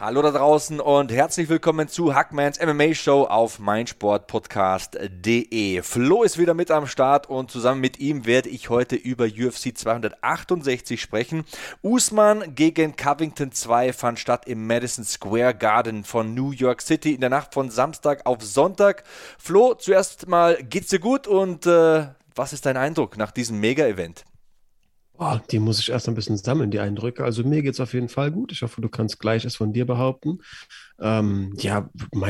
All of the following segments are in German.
Hallo da draußen und herzlich willkommen zu Hackmans MMA-Show auf meinsportpodcast.de. Flo ist wieder mit am Start und zusammen mit ihm werde ich heute über UFC 268 sprechen. Usman gegen Covington 2 fand statt im Madison Square Garden von New York City in der Nacht von Samstag auf Sonntag. Flo, zuerst mal, geht's dir gut und was ist dein Eindruck nach diesem Mega-Event? Die muss ich erst ein bisschen sammeln, die Eindrücke. Also mir geht es auf jeden Fall gut. Ich hoffe, du kannst Gleiches von dir behaupten. Mein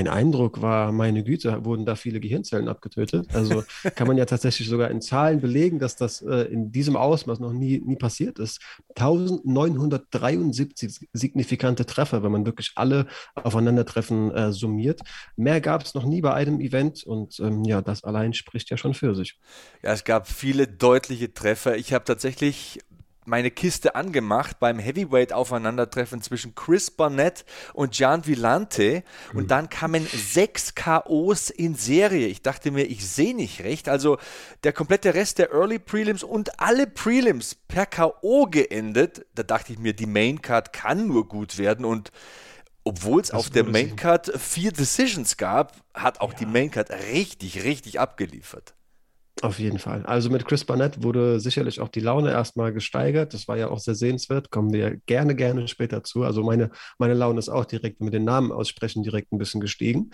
Eindruck war, meine Güte, wurden da viele Gehirnzellen abgetötet. Also kann man ja tatsächlich sogar in Zahlen belegen, dass das in diesem Ausmaß noch nie passiert ist. 1973 signifikante Treffer, wenn man wirklich alle Aufeinandertreffen summiert. Mehr gab es noch nie bei einem Event und das allein spricht ja schon für sich. Ja, es gab viele deutliche Treffer. Ich habe tatsächlich meine Kiste angemacht beim Heavyweight-Aufeinandertreffen zwischen Chris Barnett und Gian Villante und dann kamen 6 K.O.s in Serie. Ich dachte mir, ich sehe nicht recht. Also der komplette Rest der Early Prelims und alle Prelims per K.O. geendet. Da dachte ich mir, die Maincard kann nur gut werden und obwohl es auf der Maincard 4 Decisions gab, hat auch die Maincard richtig abgeliefert. Auf jeden Fall. Also mit Chris Barnett wurde sicherlich auch die Laune erstmal gesteigert. Das war ja auch sehr sehenswert. Kommen wir gerne später zu. Also meine Laune ist auch direkt mit den Namen aussprechen direkt ein bisschen gestiegen.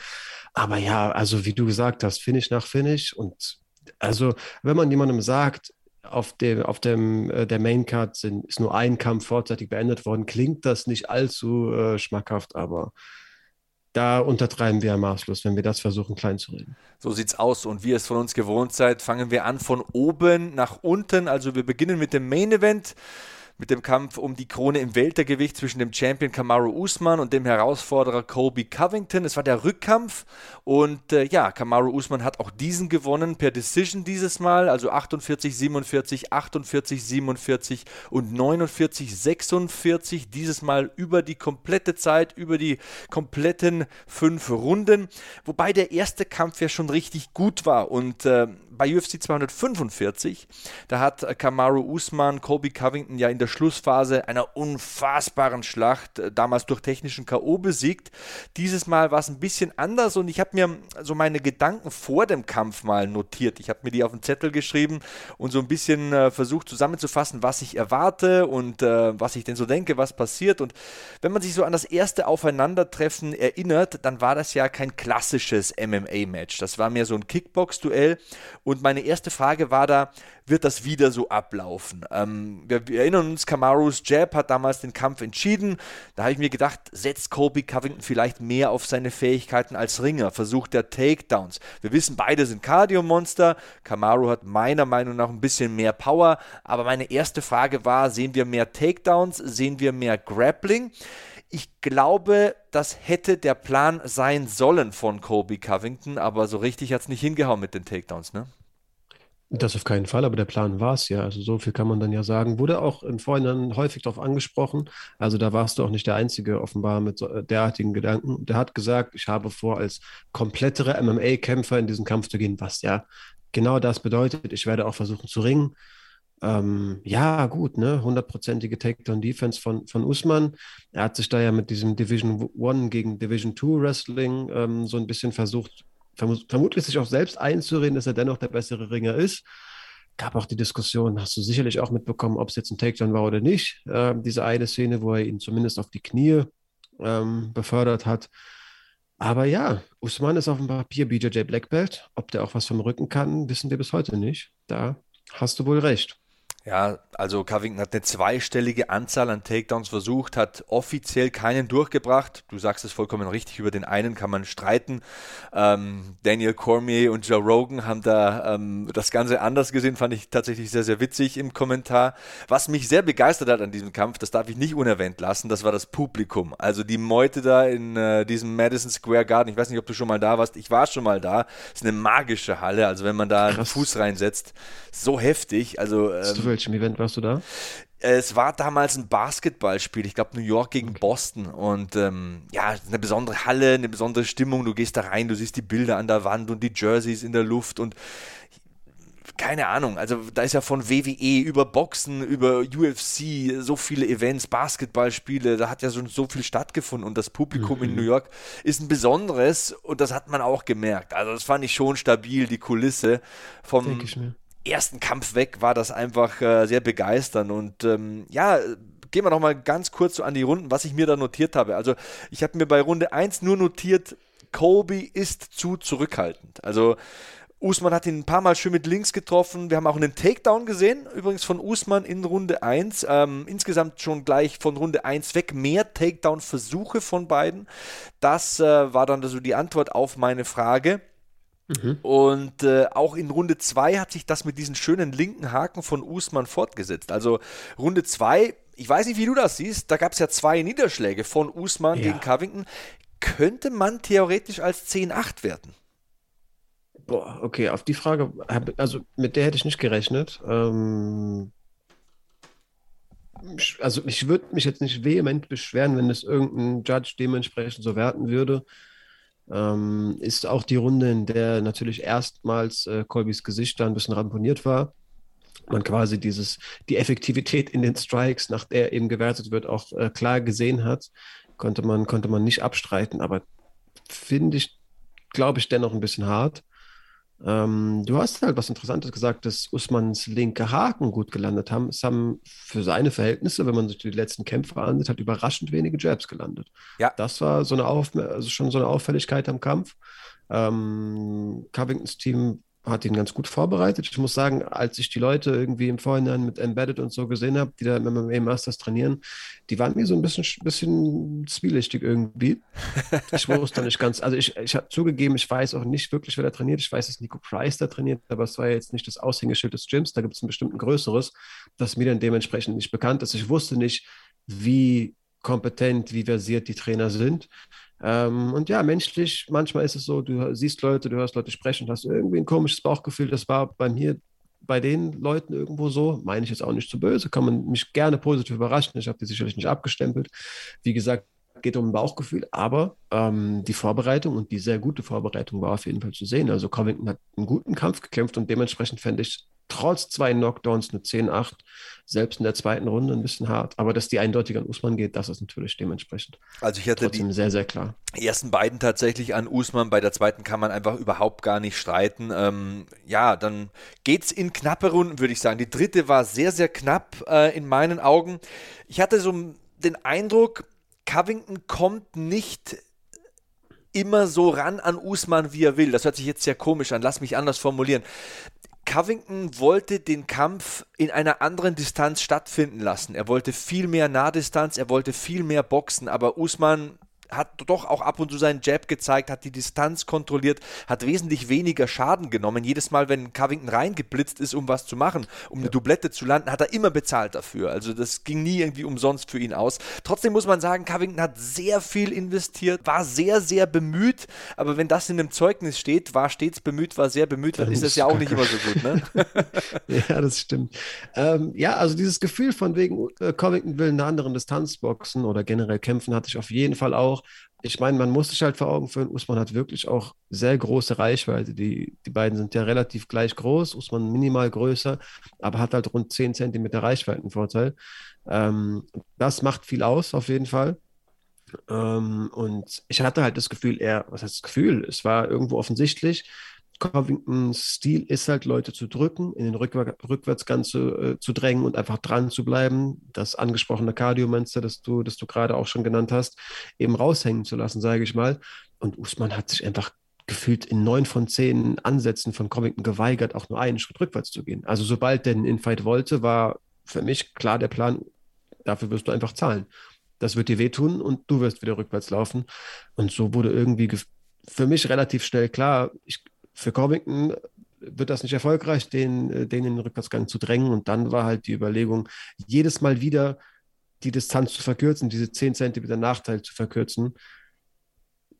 Aber ja, also wie du gesagt hast, Finish nach Finish. Und also wenn man jemandem sagt, auf der Maincard ist nur ein Kampf vorzeitig beendet worden, klingt das nicht allzu schmackhaft, aber da untertreiben wir ja maßlos, wenn wir das versuchen, klein zu reden. So sieht's aus und wie ihr es von uns gewohnt seid, fangen wir an von oben nach unten. Also wir beginnen mit dem Main Event, mit dem Kampf um die Krone im Weltergewicht zwischen dem Champion Kamaru Usman und dem Herausforderer Colby Covington. Es war der Rückkampf und Kamaru Usman hat auch diesen gewonnen per Decision dieses Mal, also 48-47, 48-47 und 49-46, dieses Mal über die komplette Zeit, über die kompletten 5 Runden, wobei der erste Kampf ja schon richtig gut war und bei UFC 245, da hat Kamaru Usman Colby Covington ja in der Schlussphase einer unfassbaren Schlacht damals durch technischen K.O. besiegt. Dieses Mal war es ein bisschen anders und ich habe mir so meine Gedanken vor dem Kampf mal notiert. Ich habe mir die auf den Zettel geschrieben und so ein bisschen versucht zusammenzufassen, was ich erwarte und was ich denn so denke, was passiert. Und wenn man sich so an das erste Aufeinandertreffen erinnert, dann war das ja kein klassisches MMA-Match. Das war mehr so ein Kickbox-Duell. Und meine erste Frage war da, wird das wieder so ablaufen? Wir erinnern uns, Kamarus Jab hat damals den Kampf entschieden. Da habe ich mir gedacht, setzt Colby Covington vielleicht mehr auf seine Fähigkeiten als Ringer, versucht der Takedowns. Wir wissen, beide sind Cardio-Monster. Kamaru hat meiner Meinung nach ein bisschen mehr Power. Aber meine erste Frage war, sehen wir mehr Takedowns? Sehen wir mehr Grappling? Ich glaube, das hätte der Plan sein sollen von Colby Covington, aber so richtig hat es nicht hingehauen mit den Takedowns, ne? Das auf keinen Fall, aber der Plan war es ja. Also so viel kann man dann ja sagen. Wurde auch im Vorhinein häufig darauf angesprochen. Also da warst du auch nicht der Einzige offenbar mit derartigen Gedanken. Der hat gesagt, ich habe vor, als komplettere MMA-Kämpfer in diesen Kampf zu gehen, was ja genau das bedeutet. Ich werde auch versuchen zu ringen. Gut, ne, 100%ige Takedown-Defense von Usman. Er hat sich da ja mit diesem Division 1 gegen Division 2 Wrestling so ein bisschen versucht, vermutlich sich auch selbst einzureden, dass er dennoch der bessere Ringer ist. Gab auch die Diskussion, hast du sicherlich auch mitbekommen, ob es jetzt ein Takedown war oder nicht. Diese eine Szene, wo er ihn zumindest auf die Knie befördert hat. Aber ja, Usman ist auf dem Papier BJJ Black Belt. Ob der auch was vom Rücken kann, wissen wir bis heute nicht. Da hast du wohl recht. Ja, also Covington hat eine zweistellige Anzahl an Takedowns versucht, hat offiziell keinen durchgebracht. Du sagst es vollkommen richtig, über den einen kann man streiten. Daniel Cormier und Joe Rogan haben da das Ganze anders gesehen, fand ich tatsächlich sehr, sehr witzig im Kommentar. Was mich sehr begeistert hat an diesem Kampf, das darf ich nicht unerwähnt lassen, das war das Publikum. Also die Meute da in diesem Madison Square Garden, ich weiß nicht, ob du schon mal da warst, ich war schon mal da. Das ist eine magische Halle, also wenn man da einen Fuß reinsetzt, so heftig. Also welchem Event warst du da? Es war damals ein Basketballspiel, ich glaube New York gegen Boston, und ja, eine besondere Halle, eine besondere Stimmung, du gehst da rein, du siehst die Bilder an der Wand und die Jerseys in der Luft und keine Ahnung, also da ist ja von WWE über Boxen, über UFC, so viele Events, Basketballspiele, da hat ja schon so viel stattgefunden und das Publikum in New York ist ein besonderes und das hat man auch gemerkt, also das fand ich schon stabil, die Kulisse vom... Denke ich mir. Ersten Kampf weg war das einfach sehr begeisternd und ja, gehen wir nochmal ganz kurz so an die Runden, was ich mir da notiert habe. Also ich habe mir bei Runde 1 nur notiert, Colby ist zu zurückhaltend. Also Usman hat ihn ein paar Mal schön mit links getroffen. Wir haben auch einen Takedown gesehen, übrigens von Usman in Runde 1. Insgesamt schon gleich von Runde 1 weg mehr Takedown-Versuche von beiden. Das war dann so die Antwort auf meine Frage. Und auch in Runde 2 hat sich das mit diesen schönen linken Haken von Usman fortgesetzt. Also Runde 2, ich weiß nicht, wie du das siehst, da gab es ja 2 Niederschläge von Usman gegen Covington. Könnte man theoretisch als 10-8 werten? Boah, okay, auf die Frage, also mit der hätte ich nicht gerechnet. Also ich würde mich jetzt nicht vehement beschweren, wenn es irgendein Judge dementsprechend so werten würde. Ist auch die Runde, in der natürlich erstmals Colbys Gesicht da ein bisschen ramponiert war. Man quasi die Effektivität in den Strikes, nach der eben gewertet wird, auch klar gesehen hat, konnte man nicht abstreiten, aber finde ich, glaube ich, dennoch ein bisschen hart. Du hast halt was Interessantes gesagt, dass Usmans linke Haken gut gelandet haben. Es haben für seine Verhältnisse, wenn man sich die letzten Kämpfe ansieht, hat überraschend wenige Jabs gelandet. Ja. Das war schon so eine Auffälligkeit am Kampf. Covingtons Team hat ihn ganz gut vorbereitet. Ich muss sagen, als ich die Leute irgendwie im Vorhinein mit Embedded und so gesehen habe, die da im MMA Masters trainieren, die waren mir so ein bisschen zwielichtig irgendwie. Ich wusste nicht ganz, also ich habe zugegeben, ich weiß auch nicht wirklich, wer da trainiert. Ich weiß, dass Nico Price da trainiert, aber es war ja jetzt nicht das Aushängeschild des Gyms, da gibt es ein bestimmten größeres, das mir dann dementsprechend nicht bekannt ist. Ich wusste nicht, wie kompetent, wie versiert die Trainer sind. Und ja, menschlich, manchmal ist es so, du siehst Leute, du hörst Leute sprechen und hast irgendwie ein komisches Bauchgefühl. Das war bei mir, bei den Leuten irgendwo so, meine ich jetzt auch nicht zu böse, kann man mich gerne positiv überraschen, ich habe die sicherlich nicht abgestempelt. Wie gesagt, geht um ein Bauchgefühl, aber die Vorbereitung und die sehr gute Vorbereitung war auf jeden Fall zu sehen. Also Covington hat einen guten Kampf gekämpft und dementsprechend fände ich trotz 2 Knockdowns eine 10-8, selbst in der zweiten Runde ein bisschen hart. Aber dass die eindeutig an Usman geht, das ist natürlich dementsprechend. Also ich hatte trotzdem die sehr, sehr klar. Ersten beiden tatsächlich an Usman, bei der zweiten kann man einfach überhaupt gar nicht streiten. Ja, dann geht's in knappe Runden, würde ich sagen. Die dritte war sehr, sehr knapp in meinen Augen. Ich hatte so den Eindruck, Covington kommt nicht immer so ran an Usman, wie er will. Das hört sich jetzt sehr komisch an, lass mich anders formulieren. Covington wollte den Kampf in einer anderen Distanz stattfinden lassen. Er wollte viel mehr Nahdistanz, er wollte viel mehr boxen, aber Usman hat doch auch ab und zu seinen Jab gezeigt, hat die Distanz kontrolliert, hat wesentlich weniger Schaden genommen. Jedes Mal, wenn Covington reingeblitzt ist, um was zu machen, um eine Doublette zu landen, hat er immer bezahlt dafür. Also das ging nie irgendwie umsonst für ihn aus. Trotzdem muss man sagen, Covington hat sehr viel investiert, war sehr, sehr bemüht, aber wenn das in einem Zeugnis steht, war stets bemüht, war sehr bemüht, dann ist das ja auch nicht immer so gut, ne? Ja, das stimmt. Ja, also dieses Gefühl von wegen Covington will in einer anderen Distanz boxen oder generell kämpfen, hatte ich auf jeden Fall auch. Ich meine, man muss sich halt vor Augen führen, Usman hat wirklich auch sehr große Reichweite. Die beiden sind ja relativ gleich groß, Usman minimal größer, aber hat halt rund 10 cm Reichweitenvorteil. Das macht viel aus, auf jeden Fall. Und ich hatte halt das Gefühl, es war irgendwo offensichtlich, Covingtons Stil ist halt, Leute zu drücken, in den Rückwärtsgang zu drängen und einfach dran zu bleiben. Das angesprochene Cardio-Monster, das du gerade auch schon genannt hast, eben raushängen zu lassen, sage ich mal. Und Usman hat sich einfach gefühlt in 9 von 10 Ansätzen von Covington geweigert, auch nur einen Schritt rückwärts zu gehen. Also sobald der einen Infight wollte, war für mich klar der Plan, dafür wirst du einfach zahlen. Das wird dir wehtun und du wirst wieder rückwärts laufen. Und so wurde irgendwie für mich relativ schnell klar, für Covington wird das nicht erfolgreich, den in den Rückwärtsgang zu drängen. Und dann war halt die Überlegung, jedes Mal wieder die Distanz zu verkürzen, diese 10 Zentimeter Nachteil zu verkürzen.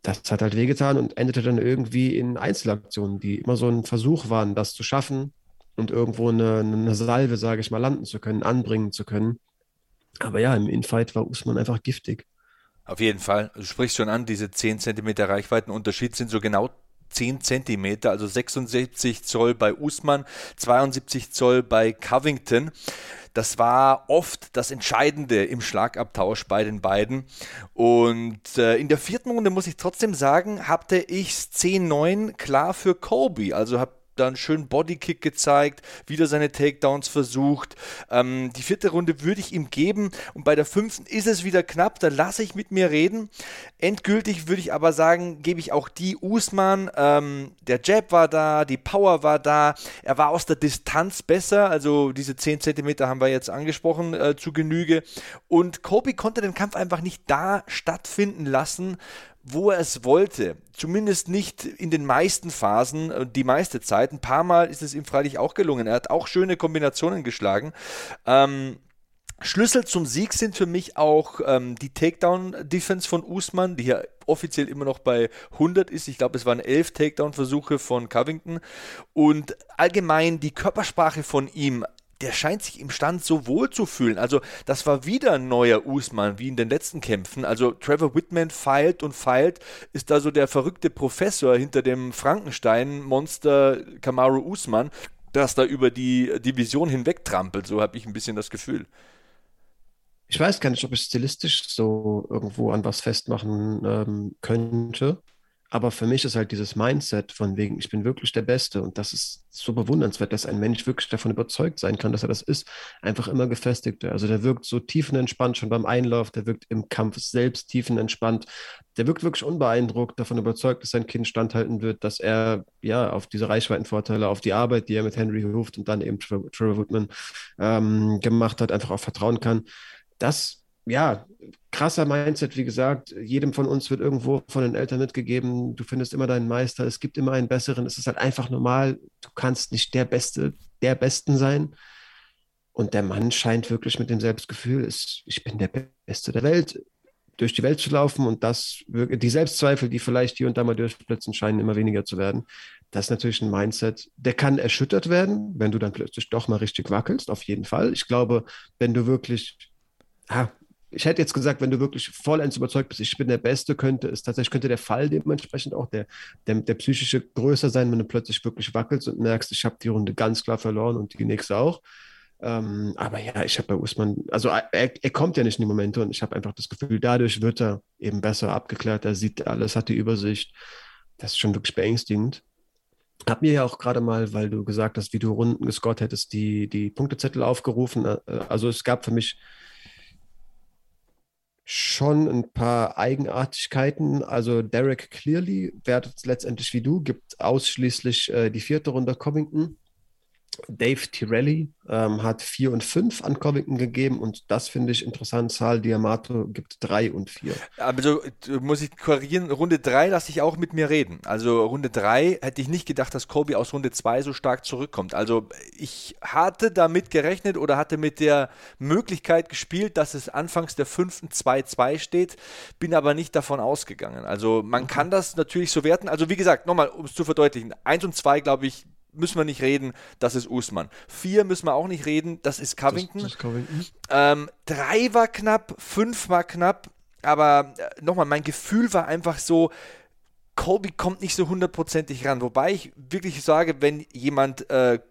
Das hat halt wehgetan und endete dann irgendwie in Einzelaktionen, die immer so ein Versuch waren, das zu schaffen und irgendwo eine Salve, sage ich mal, landen zu können, anbringen zu können. Aber ja, im Infight war Usman einfach giftig. Auf jeden Fall. Du sprichst schon an, diese 10 cm Reichweitenunterschied sind so genau 10 cm, also 76 Zoll bei Usman, 72 Zoll bei Covington. Das war oft das Entscheidende im Schlagabtausch bei den beiden. Und in der 4. Runde, muss ich trotzdem sagen, hatte ich 10-9 klar für Colby. Also habe dann schön Bodykick gezeigt, wieder seine Takedowns versucht. Die 4. Runde würde ich ihm geben und bei der 5. ist es wieder knapp, da lasse ich mit mir reden. Endgültig würde ich aber sagen, gebe ich auch die Usman. Der Jab war da, die Power war da, er war aus der Distanz besser, also diese 10 cm haben wir jetzt angesprochen zu Genüge. Und Colby konnte den Kampf einfach nicht da stattfinden lassen, wo er es wollte, zumindest nicht in den meisten Phasen, die meiste Zeit. Ein paar Mal ist es ihm freilich auch gelungen. Er hat auch schöne Kombinationen geschlagen. Schlüssel zum Sieg sind für mich auch die Takedown-Defense von Usman, die ja offiziell immer noch bei 100 ist. Ich glaube, es waren 11 Takedown-Versuche von Covington. Und allgemein die Körpersprache von ihm. Der scheint sich im Stand so wohl zu fühlen. Also das war wieder ein neuer Usman, wie in den letzten Kämpfen. Also Trevor Wittman feilt und feilt, ist da so der verrückte Professor hinter dem Frankenstein-Monster Kamaru Usman, das da über die Division hinweg trampelt. So habe ich ein bisschen das Gefühl. Ich weiß gar nicht, ob ich stilistisch so irgendwo an was festmachen könnte. Aber für mich ist halt dieses Mindset von wegen, ich bin wirklich der Beste, und das ist so bewundernswert, dass ein Mensch wirklich davon überzeugt sein kann, dass er das ist, einfach immer gefestigt. Also der wirkt so tiefenentspannt schon beim Einlauf, der wirkt im Kampf selbst tiefenentspannt, der wirkt wirklich unbeeindruckt, davon überzeugt, dass sein Kind standhalten wird, dass er ja auf diese Reichweitenvorteile, auf die Arbeit, die er mit Henry Hooft und dann eben Trevor Woodman gemacht hat, einfach auch vertrauen kann. Das, ja, krasser Mindset, wie gesagt, jedem von uns wird irgendwo von den Eltern mitgegeben, du findest immer deinen Meister, es gibt immer einen Besseren, es ist halt einfach normal, du kannst nicht der Beste der Besten sein, und der Mann scheint wirklich mit dem Selbstgefühl, ich bin der Beste der Welt, durch die Welt zu laufen, und das, die Selbstzweifel, die vielleicht hier und da mal durchblitzen, scheinen immer weniger zu werden. Das ist natürlich ein Mindset, der kann erschüttert werden, wenn du dann plötzlich doch mal richtig wackelst, auf jeden Fall. Ich glaube, wenn du wirklich, ich hätte jetzt gesagt, wenn du wirklich vollends überzeugt bist, ich bin der Beste, könnte der Fall dementsprechend auch der psychische größer sein, wenn du plötzlich wirklich wackelst und merkst, ich habe die Runde ganz klar verloren und die nächste auch. Aber ja, ich habe bei Usman, also er kommt ja nicht in die Momente, und ich habe einfach das Gefühl, dadurch wird er eben besser abgeklärt, er sieht alles, hat die Übersicht. Das ist schon wirklich beängstigend. Hab mir ja auch gerade mal, weil du gesagt hast, wie du Runden gescored hättest, die Punktezettel aufgerufen. Also es gab für mich schon ein paar Eigenartigkeiten. Also Derek Clearly, wertet letztendlich wie du, gibt ausschließlich die 4. Runde Covington. Dave Tirelli hat 4 und 5 an Covington gegeben, und das finde ich interessant. Sal D'Amato gibt 3 und 4. Also muss ich korrigieren, Runde 3 lasse ich auch mit mir reden. Also Runde 3 hätte ich nicht gedacht, dass Colby aus Runde 2 so stark zurückkommt. Also ich hatte damit gerechnet oder hatte mit der Möglichkeit gespielt, dass es anfangs der 5. 2-2 steht, bin aber nicht davon ausgegangen. Also man kann das natürlich so werten. Also wie gesagt, nochmal, um es zu verdeutlichen, 1 und 2, glaube ich, müssen wir nicht reden, das ist Usman. 4 müssen wir auch nicht reden, das ist Covington. 3 war knapp, 5 war knapp, aber nochmal, mein Gefühl war einfach so, Colby kommt nicht so hundertprozentig ran, wobei ich wirklich sage, wenn jemand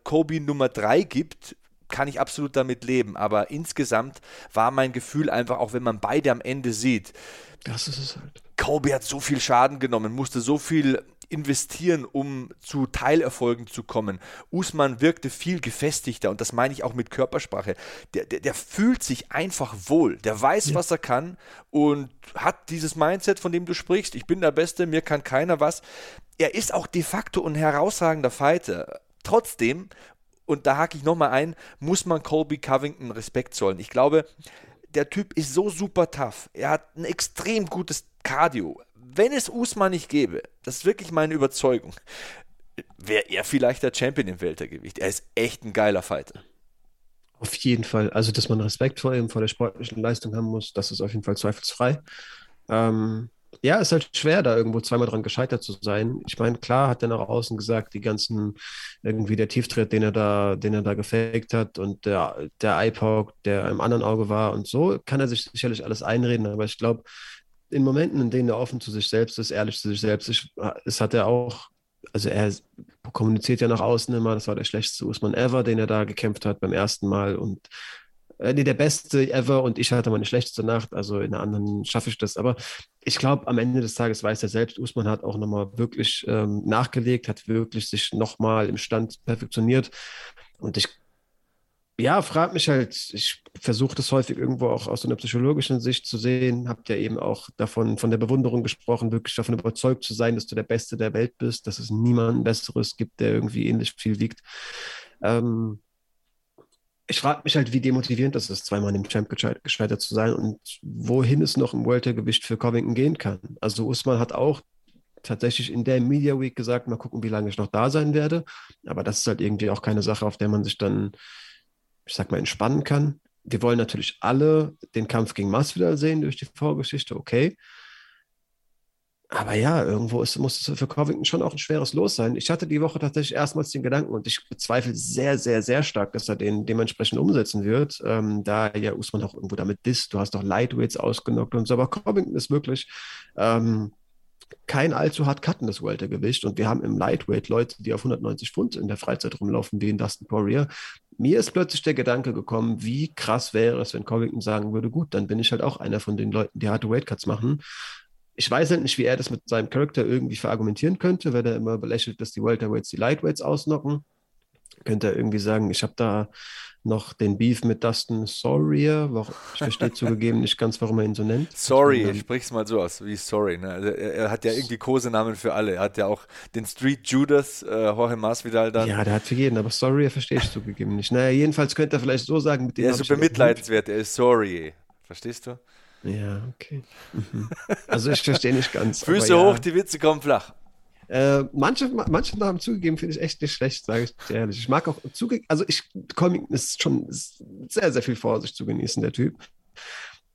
Colby Nummer 3 gibt, kann ich absolut damit leben, aber insgesamt war mein Gefühl einfach, auch wenn man beide am Ende sieht, das ist es halt. Colby hat so viel Schaden genommen, musste so viel investieren, um zu Teilerfolgen zu kommen. Usman wirkte viel gefestigter und das meine ich auch mit Körpersprache. Der fühlt sich einfach wohl, der weiß, was er kann und hat dieses Mindset, von dem du sprichst, ich bin der Beste, mir kann keiner was. Er ist auch de facto ein herausragender Fighter. Trotzdem, und da hake ich nochmal ein, muss man Colby Covington Respekt zollen. Ich glaube, der Typ ist so super tough, er hat ein extrem gutes Cardio. Wenn es Usman nicht gäbe, das ist wirklich meine Überzeugung, wäre er vielleicht der Champion im Weltergewicht. Er ist echt ein geiler Fighter. Auf jeden Fall. Also, dass man Respekt vor ihm, vor der sportlichen Leistung haben muss, das ist auf jeden Fall zweifelsfrei. Ja, ist halt schwer, da irgendwo zweimal dran gescheitert zu sein. Ich meine, klar hat er nach außen gesagt, die ganzen, irgendwie der Tieftritt, den er da gefaked hat und der Eye-Poke, der im anderen Auge war und so, kann er sich sicherlich alles einreden, aber ich glaube, in Momenten, in denen er offen zu sich selbst ist, ehrlich zu sich selbst ist, hat er auch, also er kommuniziert ja nach außen immer, das war der schlechteste Usman ever, den er da gekämpft hat beim ersten Mal und der beste ever und ich hatte meine schlechteste Nacht, also in der anderen schaffe ich das, aber ich glaube, am Ende des Tages weiß er selbst, Usman hat auch nochmal wirklich nachgelegt, hat wirklich sich nochmal im Stand perfektioniert und frag mich halt, ich versuche das häufig irgendwo auch aus einer psychologischen Sicht zu sehen, habt ja eben auch davon, von der Bewunderung gesprochen, wirklich davon überzeugt zu sein, dass du der Beste der Welt bist, dass es niemanden Besseres gibt, der irgendwie ähnlich viel wiegt. Ich frage mich halt, wie demotivierend das ist, zweimal im Champ gescheitert zu sein und wohin es noch im Weltergewicht für Covington gehen kann. Also Usman hat auch tatsächlich in der Media Week gesagt, mal gucken, wie lange ich noch da sein werde, aber das ist halt irgendwie auch keine Sache, auf der man sich dann, ich sag mal, entspannen kann. Wir wollen natürlich alle den Kampf gegen Masvidal sehen durch die Vorgeschichte, okay. Aber ja, irgendwo muss es für Covington schon auch ein schweres Los sein. Ich hatte die Woche tatsächlich erstmals den Gedanken und ich bezweifle sehr, sehr, sehr stark, dass er den dementsprechend umsetzen wird, da ja Usman auch irgendwo damit disst. Du hast doch Lightweights ausgenockt und so, aber Covington ist wirklich kein allzu hart cuttendes Weltergewicht und wir haben im Lightweight Leute, die auf 190 Pfund in der Freizeit rumlaufen, wie in Dustin Poirier. Mir ist plötzlich der Gedanke gekommen, wie krass wäre es, wenn Covington sagen würde, gut, dann bin ich halt auch einer von den Leuten, die harte Weightcuts machen. Ich weiß halt nicht, wie er das mit seinem Charakter irgendwie verargumentieren könnte, weil er immer belächelt, dass die Welterweights die Lightweights ausnocken. Könnte er irgendwie sagen, ich habe da noch den Beef mit Dustin, ich verstehe zugegeben nicht ganz, warum er ihn so nennt. Sorry, ich sprich's mal so aus, wie sorry. Ne? Also er hat ja irgendwie Kosenamen für alle. Er hat ja auch den Street Judas, Jorge Masvidal dann. Ja, der hat für jeden, aber sorry, verstehe ich zugegeben nicht. Naja, jedenfalls könnte er vielleicht so sagen. Mit dem er ist so bemitleidenswert, er ist sorry. Verstehst du? Ja, okay. Also ich verstehe nicht ganz. Füße hoch, ja. Die Witze kommen flach. Manche Namen zugegeben finde ich echt nicht schlecht, sage ich dir ehrlich. Ich mag auch zugegeben, also Covington ist schon sehr, sehr viel Vorsicht zu genießen, der Typ.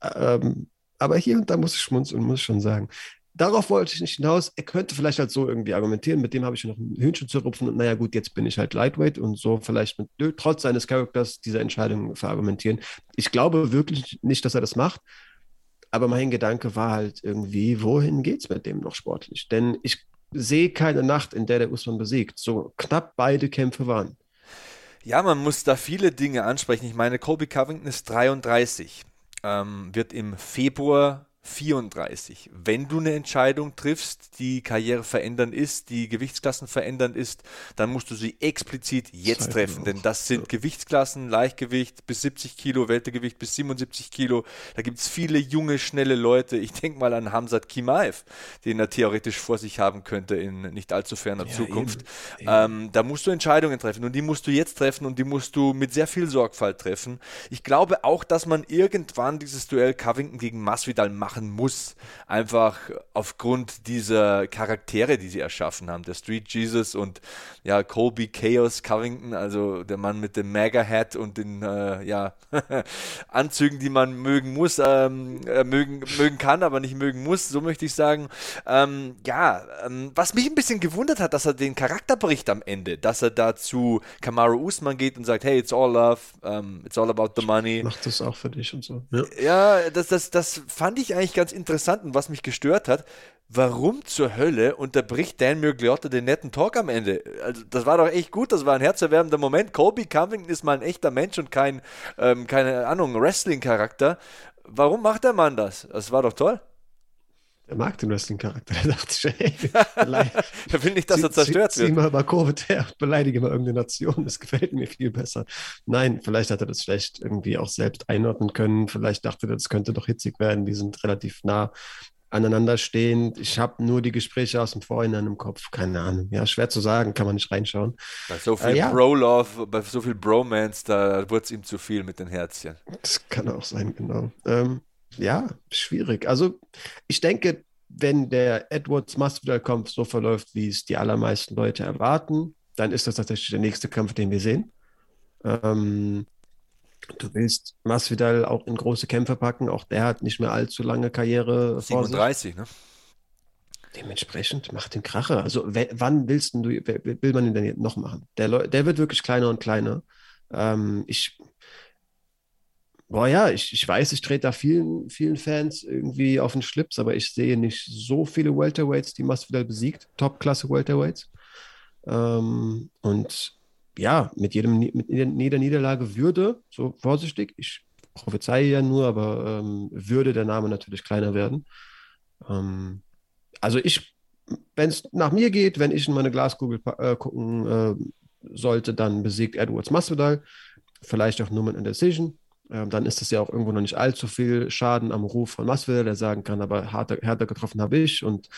Aber hier und da muss ich schmunzeln, muss ich schon sagen. Darauf wollte ich nicht hinaus. Er könnte vielleicht halt so irgendwie argumentieren, mit dem habe ich noch ein Hühnchen zu rupfen und naja gut, jetzt bin ich halt Lightweight und so vielleicht trotz seines Charakters diese Entscheidung verargumentieren. Ich glaube wirklich nicht, dass er das macht. Aber mein Gedanke war halt irgendwie, wohin geht's mit dem noch sportlich? Denn ich sehe keine Nacht, in der der Usman besiegt. So knapp beide Kämpfe waren. Ja, man muss da viele Dinge ansprechen. Ich meine, Colby Covington ist 33, wird im Februar 34. Wenn du eine Entscheidung triffst, die Karriere verändern ist, die Gewichtsklassen verändern ist, dann musst du sie explizit jetzt treffen, denn das sind Gewichtsklassen, Leichtgewicht bis 70 Kilo, Weltergewicht bis 77 Kilo, da gibt es viele junge, schnelle Leute, ich denke mal an Hamzat Chimaev, den er theoretisch vor sich haben könnte in nicht allzu ferner Zukunft, eben. Da musst du Entscheidungen treffen und die musst du jetzt treffen und die musst du mit sehr viel Sorgfalt treffen. Ich glaube auch, dass man irgendwann dieses Duell Covington gegen Masvidal machen muss, einfach aufgrund dieser Charaktere, die sie erschaffen haben, der Street Jesus und ja, Colby Chaos Covington, also der Mann mit dem Mega-Hat und den Anzügen, die man mögen kann, aber nicht mögen muss, so möchte ich sagen. Was mich ein bisschen gewundert hat, dass er den Charakter bricht am Ende, dass er da zu Kamaru Usman geht und sagt, hey, it's all love, it's all about the money. Macht das auch für dich und so. Ja, das fand ich eigentlich ganz interessant und was mich gestört hat, warum zur Hölle unterbricht Dan Miragliotta den netten Talk am Ende? Also das war doch echt gut, das war ein herzerwärmender Moment. Colby Covington ist mal ein echter Mensch und kein, keine Ahnung, Wrestling-Charakter. Warum macht der Mann das? Das war doch toll. Er mag den Wrestling-Charakter. Er dachte schon, ey, er will nicht, dass er zerstört wird. Zieh mal über Kurve her, beleidige mal irgendeine Nation. Das gefällt mir viel besser. Nein, vielleicht hat er das schlecht irgendwie auch selbst einordnen können. Vielleicht dachte er, das könnte doch hitzig werden. Die sind relativ nah aneinander stehend. Ich habe nur die Gespräche aus dem Vorhinein im Kopf. Keine Ahnung. Ja, schwer zu sagen, kann man nicht reinschauen. Bei so viel Bro-Love, bei so viel Bromance, da wurde es ihm zu viel mit den Herzchen. Das kann auch sein, genau. Ja, schwierig. Also ich denke, wenn der Edwards-Masvidal-Kampf so verläuft, wie es die allermeisten Leute erwarten, dann ist das tatsächlich der nächste Kampf, den wir sehen. Du willst Masvidal auch in große Kämpfe packen. Auch der hat nicht mehr allzu lange Karriere vor sich. 37, ne? Dementsprechend macht den Kracher. Also wann will man ihn denn noch machen? Der wird wirklich kleiner und kleiner. Ich weiß, ich trete da vielen Fans irgendwie auf den Schlips, aber ich sehe nicht so viele Welterweights, die Masvidal besiegt, Top-Klasse Welterweights. Und ja, mit jeder Niederlage würde, so vorsichtig, ich prophezeie ja nur, aber würde der Name natürlich kleiner werden. Wenn es nach mir geht, wenn ich in meine Glaskugel gucken sollte, dann besiegt Edwards Masvidal, vielleicht auch nur mit einer Decision. Dann ist das ja auch irgendwo noch nicht allzu viel Schaden am Ruf von Masvidal, der sagen kann, aber härter getroffen habe ich und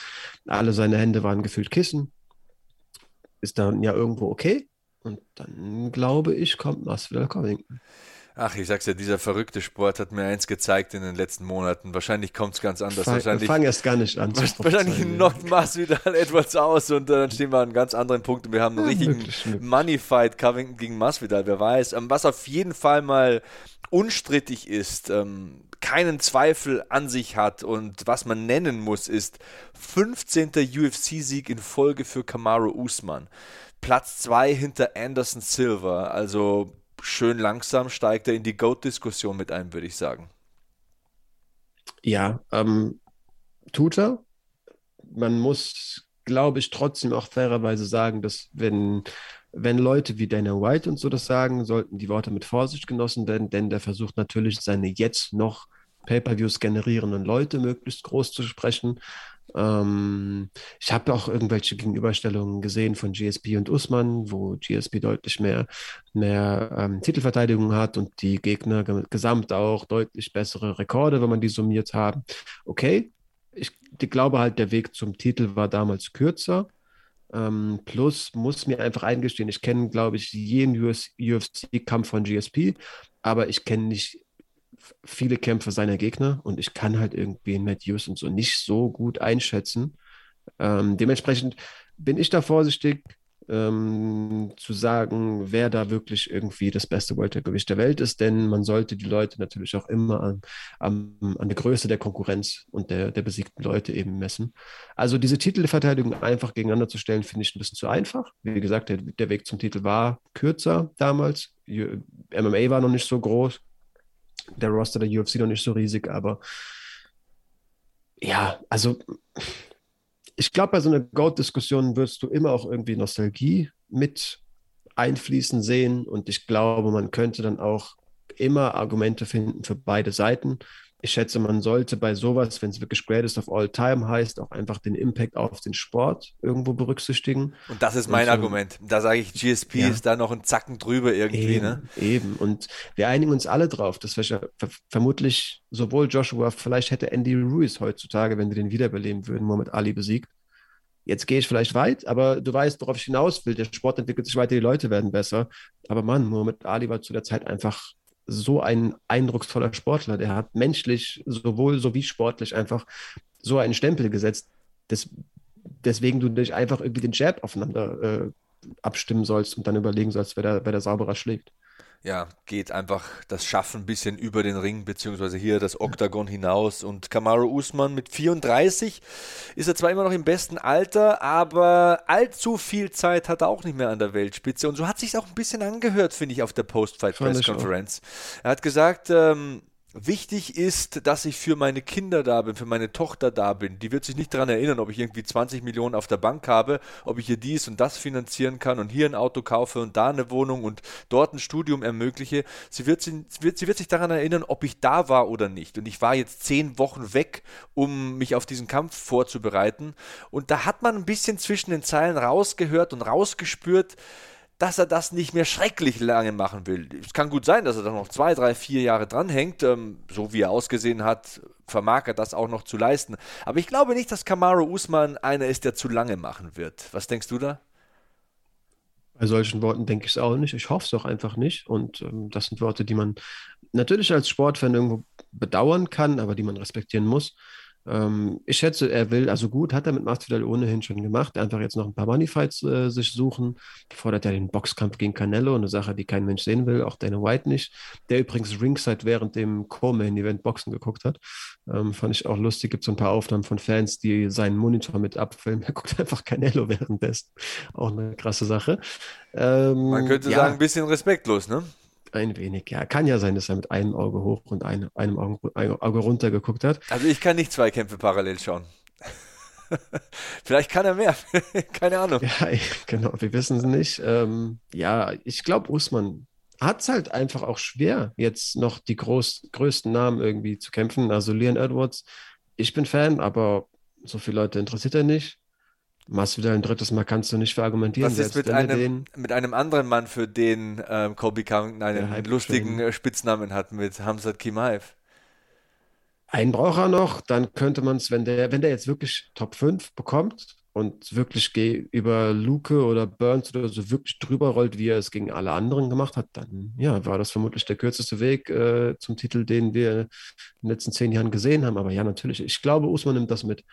alle seine Hände waren gefühlt Kissen. Ist dann ja irgendwo okay. Und dann, glaube ich, kommt Masvidal Covington. Ach, ich sag's ja, dieser verrückte Sport hat mir eins gezeigt in den letzten Monaten. Wahrscheinlich kommt's ganz anders. Fang erst gar nicht an. Wahrscheinlich knockt Masvidal Edwards aus und dann stehen wir an einem ganz anderen Punkt und wir haben einen richtigen Moneyfight Covington gegen Masvidal, wer weiß. Was auf jeden Fall mal unstrittig ist, keinen Zweifel an sich hat und was man nennen muss, ist 15. UFC-Sieg in Folge für Kamaru Usman. Platz 2 hinter Anderson Silva, also schön langsam steigt er in die GOAT-Diskussion mit ein, würde ich sagen. Ja, tut er. Man muss, glaube ich, trotzdem auch fairerweise sagen, dass wenn Leute wie Dana White und so das sagen, sollten die Worte mit Vorsicht genossen werden, denn der versucht natürlich, seine jetzt noch Pay-Per-Views generierenden Leute möglichst groß zu sprechen. Ich habe auch irgendwelche Gegenüberstellungen gesehen von GSP und Usman, wo GSP deutlich mehr Titelverteidigung hat und die Gegner gesamt auch deutlich bessere Rekorde, wenn man die summiert haben. Okay, ich glaube halt, der Weg zum Titel war damals kürzer. Plus muss mir einfach eingestehen, ich kenne, glaube ich, jeden UFC-Kampf von GSP, aber ich kenne nicht viele Kämpfe seiner Gegner und ich kann halt irgendwie Matt Hughes und so nicht so gut einschätzen. Dementsprechend bin ich da vorsichtig zu sagen, wer da wirklich irgendwie das beste Weltergewicht der Welt ist, denn man sollte die Leute natürlich auch immer an der Größe der Konkurrenz und der besiegten Leute eben messen. Also diese Titelverteidigung einfach gegeneinander zu stellen, finde ich ein bisschen zu einfach. Wie gesagt, der Weg zum Titel war kürzer damals. MMA war noch nicht so groß. Der Roster der UFC noch nicht so riesig, aber ja, also ich glaube, bei so einer GOAT-Diskussion wirst du immer auch irgendwie Nostalgie mit einfließen sehen und ich glaube, man könnte dann auch immer Argumente finden für beide Seiten. Ich schätze, man sollte bei sowas, wenn es wirklich Greatest of All Time heißt, auch einfach den Impact auf den Sport irgendwo berücksichtigen. Und das ist mein Argument. Da sage ich, GSP ist da noch einen Zacken drüber irgendwie. Eben. Und wir einigen uns alle drauf, dass vermutlich sowohl Joshua, vielleicht hätte Andy Ruiz heutzutage, wenn wir den wiederbeleben würden, Muhammad Ali besiegt. Jetzt gehe ich vielleicht weit, aber du weißt, worauf ich hinaus will. Der Sport entwickelt sich weiter, die Leute werden besser. Aber Mann, Muhammad Ali war zu der Zeit einfach so ein eindrucksvoller Sportler, der hat menschlich sowohl so wie sportlich einfach so einen Stempel gesetzt, deswegen du nicht einfach irgendwie den Jab aufeinander abstimmen sollst und dann überlegen sollst, wer der sauberer schlägt. Ja, geht einfach das Schaffen ein bisschen über den Ring, beziehungsweise hier das Oktagon hinaus und Kamaru Usman mit 34 ist er zwar immer noch im besten Alter, aber allzu viel Zeit hat er auch nicht mehr an der Weltspitze und so hat es sich auch ein bisschen angehört, finde ich, auf der Post-Fight-Press-Konferenz. Er hat gesagt, Wichtig ist, dass ich für meine Kinder da bin, für meine Tochter da bin. Die wird sich nicht daran erinnern, ob ich irgendwie 20 Millionen auf der Bank habe, ob ich hier dies und das finanzieren kann und hier ein Auto kaufe und da eine Wohnung und dort ein Studium ermögliche. Sie wird sich daran erinnern, ob ich da war oder nicht. Und ich war jetzt 10 Wochen weg, um mich auf diesen Kampf vorzubereiten. Und da hat man ein bisschen zwischen den Zeilen rausgehört und rausgespürt, dass er das nicht mehr schrecklich lange machen will. Es kann gut sein, dass er da noch 2, 3, 4 Jahre dranhängt. So wie er ausgesehen hat, vermag er das auch noch zu leisten. Aber ich glaube nicht, dass Kamaru Usman einer ist, der zu lange machen wird. Was denkst du da? Bei solchen Worten denke ich es auch nicht. Ich hoffe es doch einfach nicht. Und das sind Worte, die man natürlich als Sportfan irgendwo bedauern kann, aber die man respektieren muss. Ich schätze, er will, also gut, hat er mit Masvidal ohnehin schon gemacht, einfach jetzt noch ein paar Moneyfights sich suchen, fordert ja den Boxkampf gegen Canelo, eine Sache, die kein Mensch sehen will, auch Dana White nicht, der übrigens ringside während dem Co-Main-Event Boxen geguckt hat, fand ich auch lustig, gibt es so ein paar Aufnahmen von Fans, die seinen Monitor mit abfilmen, er guckt einfach Canelo währenddessen, auch eine krasse Sache. Man könnte sagen, ein bisschen respektlos, ne? Ein wenig, ja. Kann ja sein, dass er mit einem Auge hoch und einem Auge runter geguckt hat. Also ich kann nicht 2 Kämpfe parallel schauen. Vielleicht kann er mehr. Keine Ahnung. Ja, genau, wir wissen es nicht. Ich glaube, Usman hat es halt einfach auch schwer, jetzt noch die größten Namen irgendwie zu kämpfen. Also Leon Edwards, ich bin Fan, aber so viele Leute interessiert er nicht. Masvidal ein drittes Mal kannst du nicht verargumentieren. Was ist mit einem anderen Mann, für den Colby Covington einen lustigen Spitznamen hat, mit Hamzat Chimaev? Einen braucht er noch, dann könnte man es, wenn der jetzt wirklich Top 5 bekommt und wirklich über Luke oder Burns oder so wirklich drüber rollt, wie er es gegen alle anderen gemacht hat, dann ja, war das vermutlich der kürzeste Weg zum Titel, den wir in den letzten 10 Jahren gesehen haben. Aber ja, natürlich, ich glaube, Usman nimmt das mit.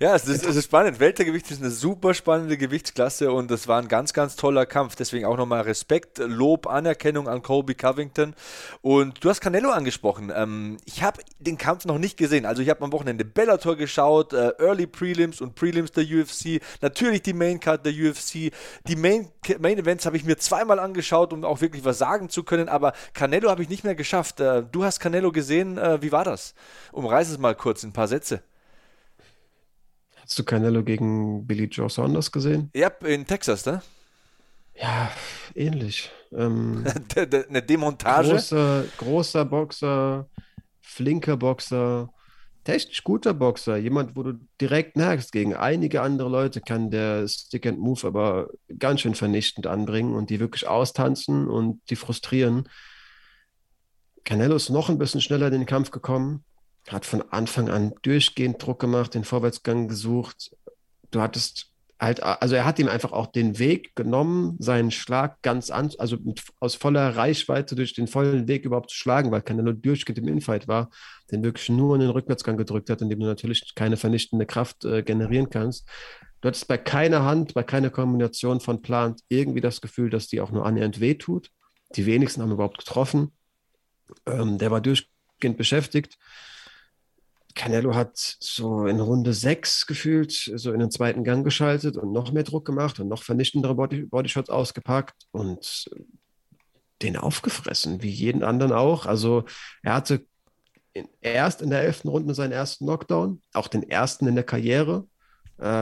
Ja, es ist spannend. Weltergewicht ist eine super spannende Gewichtsklasse und das war ein ganz, ganz toller Kampf. Deswegen auch nochmal Respekt, Lob, Anerkennung an Colby Covington. Und du hast Canelo angesprochen. Ich habe den Kampf noch nicht gesehen. Also ich habe am Wochenende Bellator geschaut, Early Prelims und Prelims der UFC, natürlich die Maincard der UFC. Die Main Events habe ich mir 2-mal angeschaut, um auch wirklich was sagen zu können. Aber Canelo habe ich nicht mehr geschafft. Du hast Canelo gesehen. Wie war das? Umreiß es mal kurz in ein paar Sätze. Hast du Canelo gegen Billy Joe Saunders gesehen? Ja, in Texas, ne? Ja, ähnlich. Eine Demontage? Großer Boxer, flinker Boxer, technisch guter Boxer. Jemand, wo du direkt merkst, gegen einige andere Leute kann der Stick and Move aber ganz schön vernichtend anbringen und die wirklich austanzen und die frustrieren. Canelo ist noch ein bisschen schneller in den Kampf gekommen. Hat von Anfang an durchgehend Druck gemacht, den Vorwärtsgang gesucht. Du hattest halt, also er hat ihm einfach auch den Weg genommen, seinen Schlag aus voller Reichweite durch den vollen Weg überhaupt zu schlagen, weil Canelo durchgehend im Infight war, den wirklich nur in den Rückwärtsgang gedrückt hat, in dem du natürlich keine vernichtende Kraft generieren kannst. Du hattest bei keiner Hand, bei keiner Kombination von Plant irgendwie das Gefühl, dass die auch nur annähernd wehtut. Die wenigsten haben überhaupt getroffen. Der war durchgehend beschäftigt. Canelo hat so in Runde 6 gefühlt, so in den zweiten Gang geschaltet und noch mehr Druck gemacht und noch vernichtendere Bodyshots ausgepackt und den aufgefressen, wie jeden anderen auch. Also er hatte erst in der 11. Runde seinen ersten Knockdown, auch den ersten in der Karriere,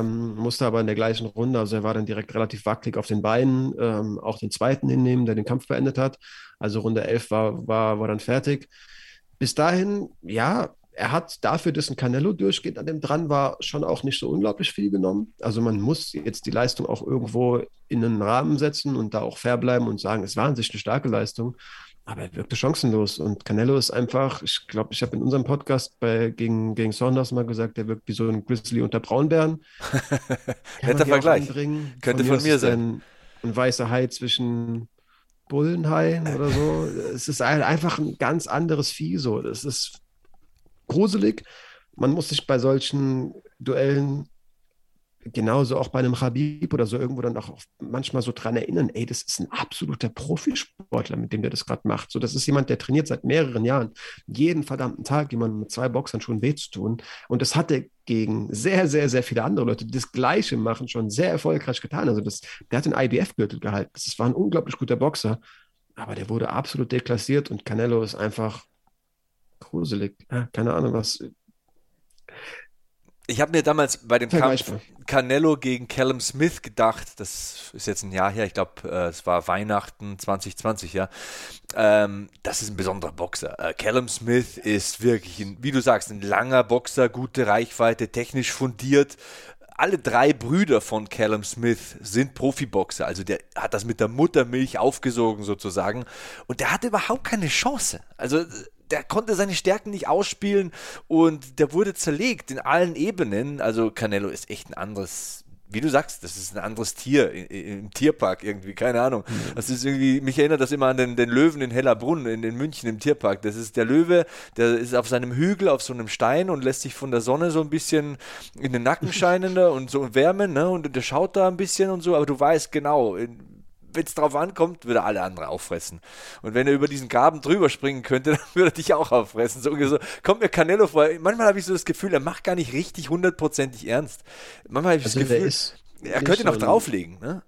musste aber in der gleichen Runde, also er war dann direkt relativ wackelig auf den Beinen, auch den zweiten hinnehmen, der den Kampf beendet hat. Also Runde 11 war dann fertig. Bis dahin, ja, er hat dafür, dass ein Canelo durchgeht, an dem dran war, schon auch nicht so unglaublich viel genommen. Also man muss jetzt die Leistung auch irgendwo in einen Rahmen setzen und da auch fair bleiben und sagen, es war an sich eine starke Leistung, aber er wirkte chancenlos. Und Canelo ist einfach, ich glaube, ich habe in unserem Podcast gegen Saunders mal gesagt, der wirkt wie so ein Grizzly unter Braunbären. Netter Vergleich. Könnte von mir sein. Ein weißer Hai zwischen Bullenhaien oder so. Es ist einfach ein ganz anderes Vieh so. Das ist gruselig. Man muss sich bei solchen Duellen, genauso auch bei einem Khabib oder so, irgendwo dann auch manchmal so dran erinnern, ey, das ist ein absoluter Profisportler, mit dem der das gerade macht. So, das ist jemand, der trainiert seit mehreren Jahren, jeden verdammten Tag jemandem mit 2 Boxhandschuhen weh zu tun. Und das hat er gegen sehr, sehr, sehr viele andere Leute, die das Gleiche machen, schon sehr erfolgreich getan. Also der hat den IBF-Gürtel gehalten. Das war ein unglaublich guter Boxer. aber der wurde absolut deklassiert und Canelo ist einfach gruselig. Ja, keine Ahnung, was. Ich habe mir damals bei dem Kampf Canelo gegen Callum Smith gedacht, das ist jetzt ein Jahr her, ich glaube, es war Weihnachten 2020, ja. Das ist ein besonderer Boxer. Callum Smith ist wirklich, wie du sagst, ein langer Boxer, gute Reichweite, technisch fundiert. Alle drei Brüder von Callum Smith sind Profiboxer, also der hat das mit der Muttermilch aufgesogen sozusagen und der hatte überhaupt keine Chance, also der konnte seine Stärken nicht ausspielen und der wurde zerlegt in allen Ebenen, also Canelo ist echt ein anderes, wie du sagst, das ist ein anderes Tier im Tierpark irgendwie, keine Ahnung, das ist irgendwie, mich erinnert das immer an den Löwen in Hellerbrunn in München im Tierpark, das ist der Löwe, der ist auf seinem Hügel, auf so einem Stein und lässt sich von der Sonne so ein bisschen in den Nacken scheinen und so wärmen, ne? Und der schaut da ein bisschen und so, aber du weißt genau, wenn es drauf ankommt, würde er alle anderen auffressen. Und wenn er über diesen Graben drüber springen könnte, dann würde er dich auch auffressen. So kommt mir Canelo vor. Manchmal habe ich so das Gefühl, er macht gar nicht richtig hundertprozentig ernst. Manchmal habe ich das Gefühl, er könnte noch drauflegen. Ne?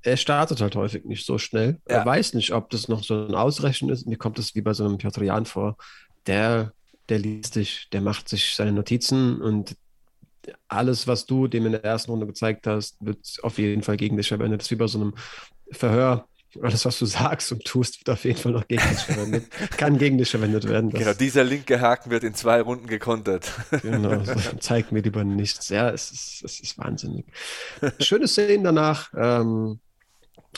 Er startet halt häufig nicht so schnell. Ja. Er weiß nicht, ob das noch so ein Ausrechnen ist. Mir kommt das wie bei so einem Piotrian vor. Der liest dich, der macht sich seine Notizen und alles, was du dem in der ersten Runde gezeigt hast, wird auf jeden Fall gegen dich verwendet. Das ist wie bei so einem Verhör, alles, was du sagst und tust, wird auf jeden Fall noch gegen dich verwendet. Kann gegen dich verwendet werden. Genau, dieser linke Haken wird in 2 Runden gekontert. Genau, zeigt mir lieber nichts. Ja, es ist wahnsinnig. Schöne Szenen danach,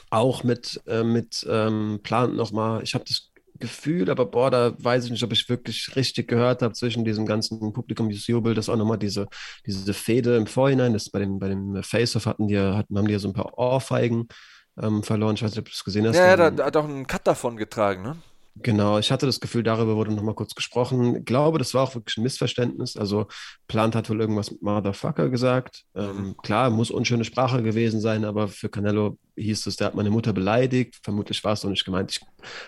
auch mit Plant nochmal. Ich habe das Gefühl, aber da weiß ich nicht, ob ich wirklich richtig gehört habe zwischen diesem ganzen Publikumsjubel, dass auch nochmal diese Fehde im Vorhinein, das bei dem Face-Off haben die ja so ein paar Ohrfeigen verloren. Ich weiß nicht, ob du es gesehen hast. Ja, da hat auch einen Cut davon getragen, ne? Genau, ich hatte das Gefühl, darüber wurde nochmal kurz gesprochen. Ich glaube, das war auch wirklich ein Missverständnis. Also Plant hat wohl irgendwas mit Motherfucker gesagt. Klar, muss unschöne Sprache gewesen sein, aber für Canelo hieß es, der hat meine Mutter beleidigt. Vermutlich war es noch nicht gemeint. Ich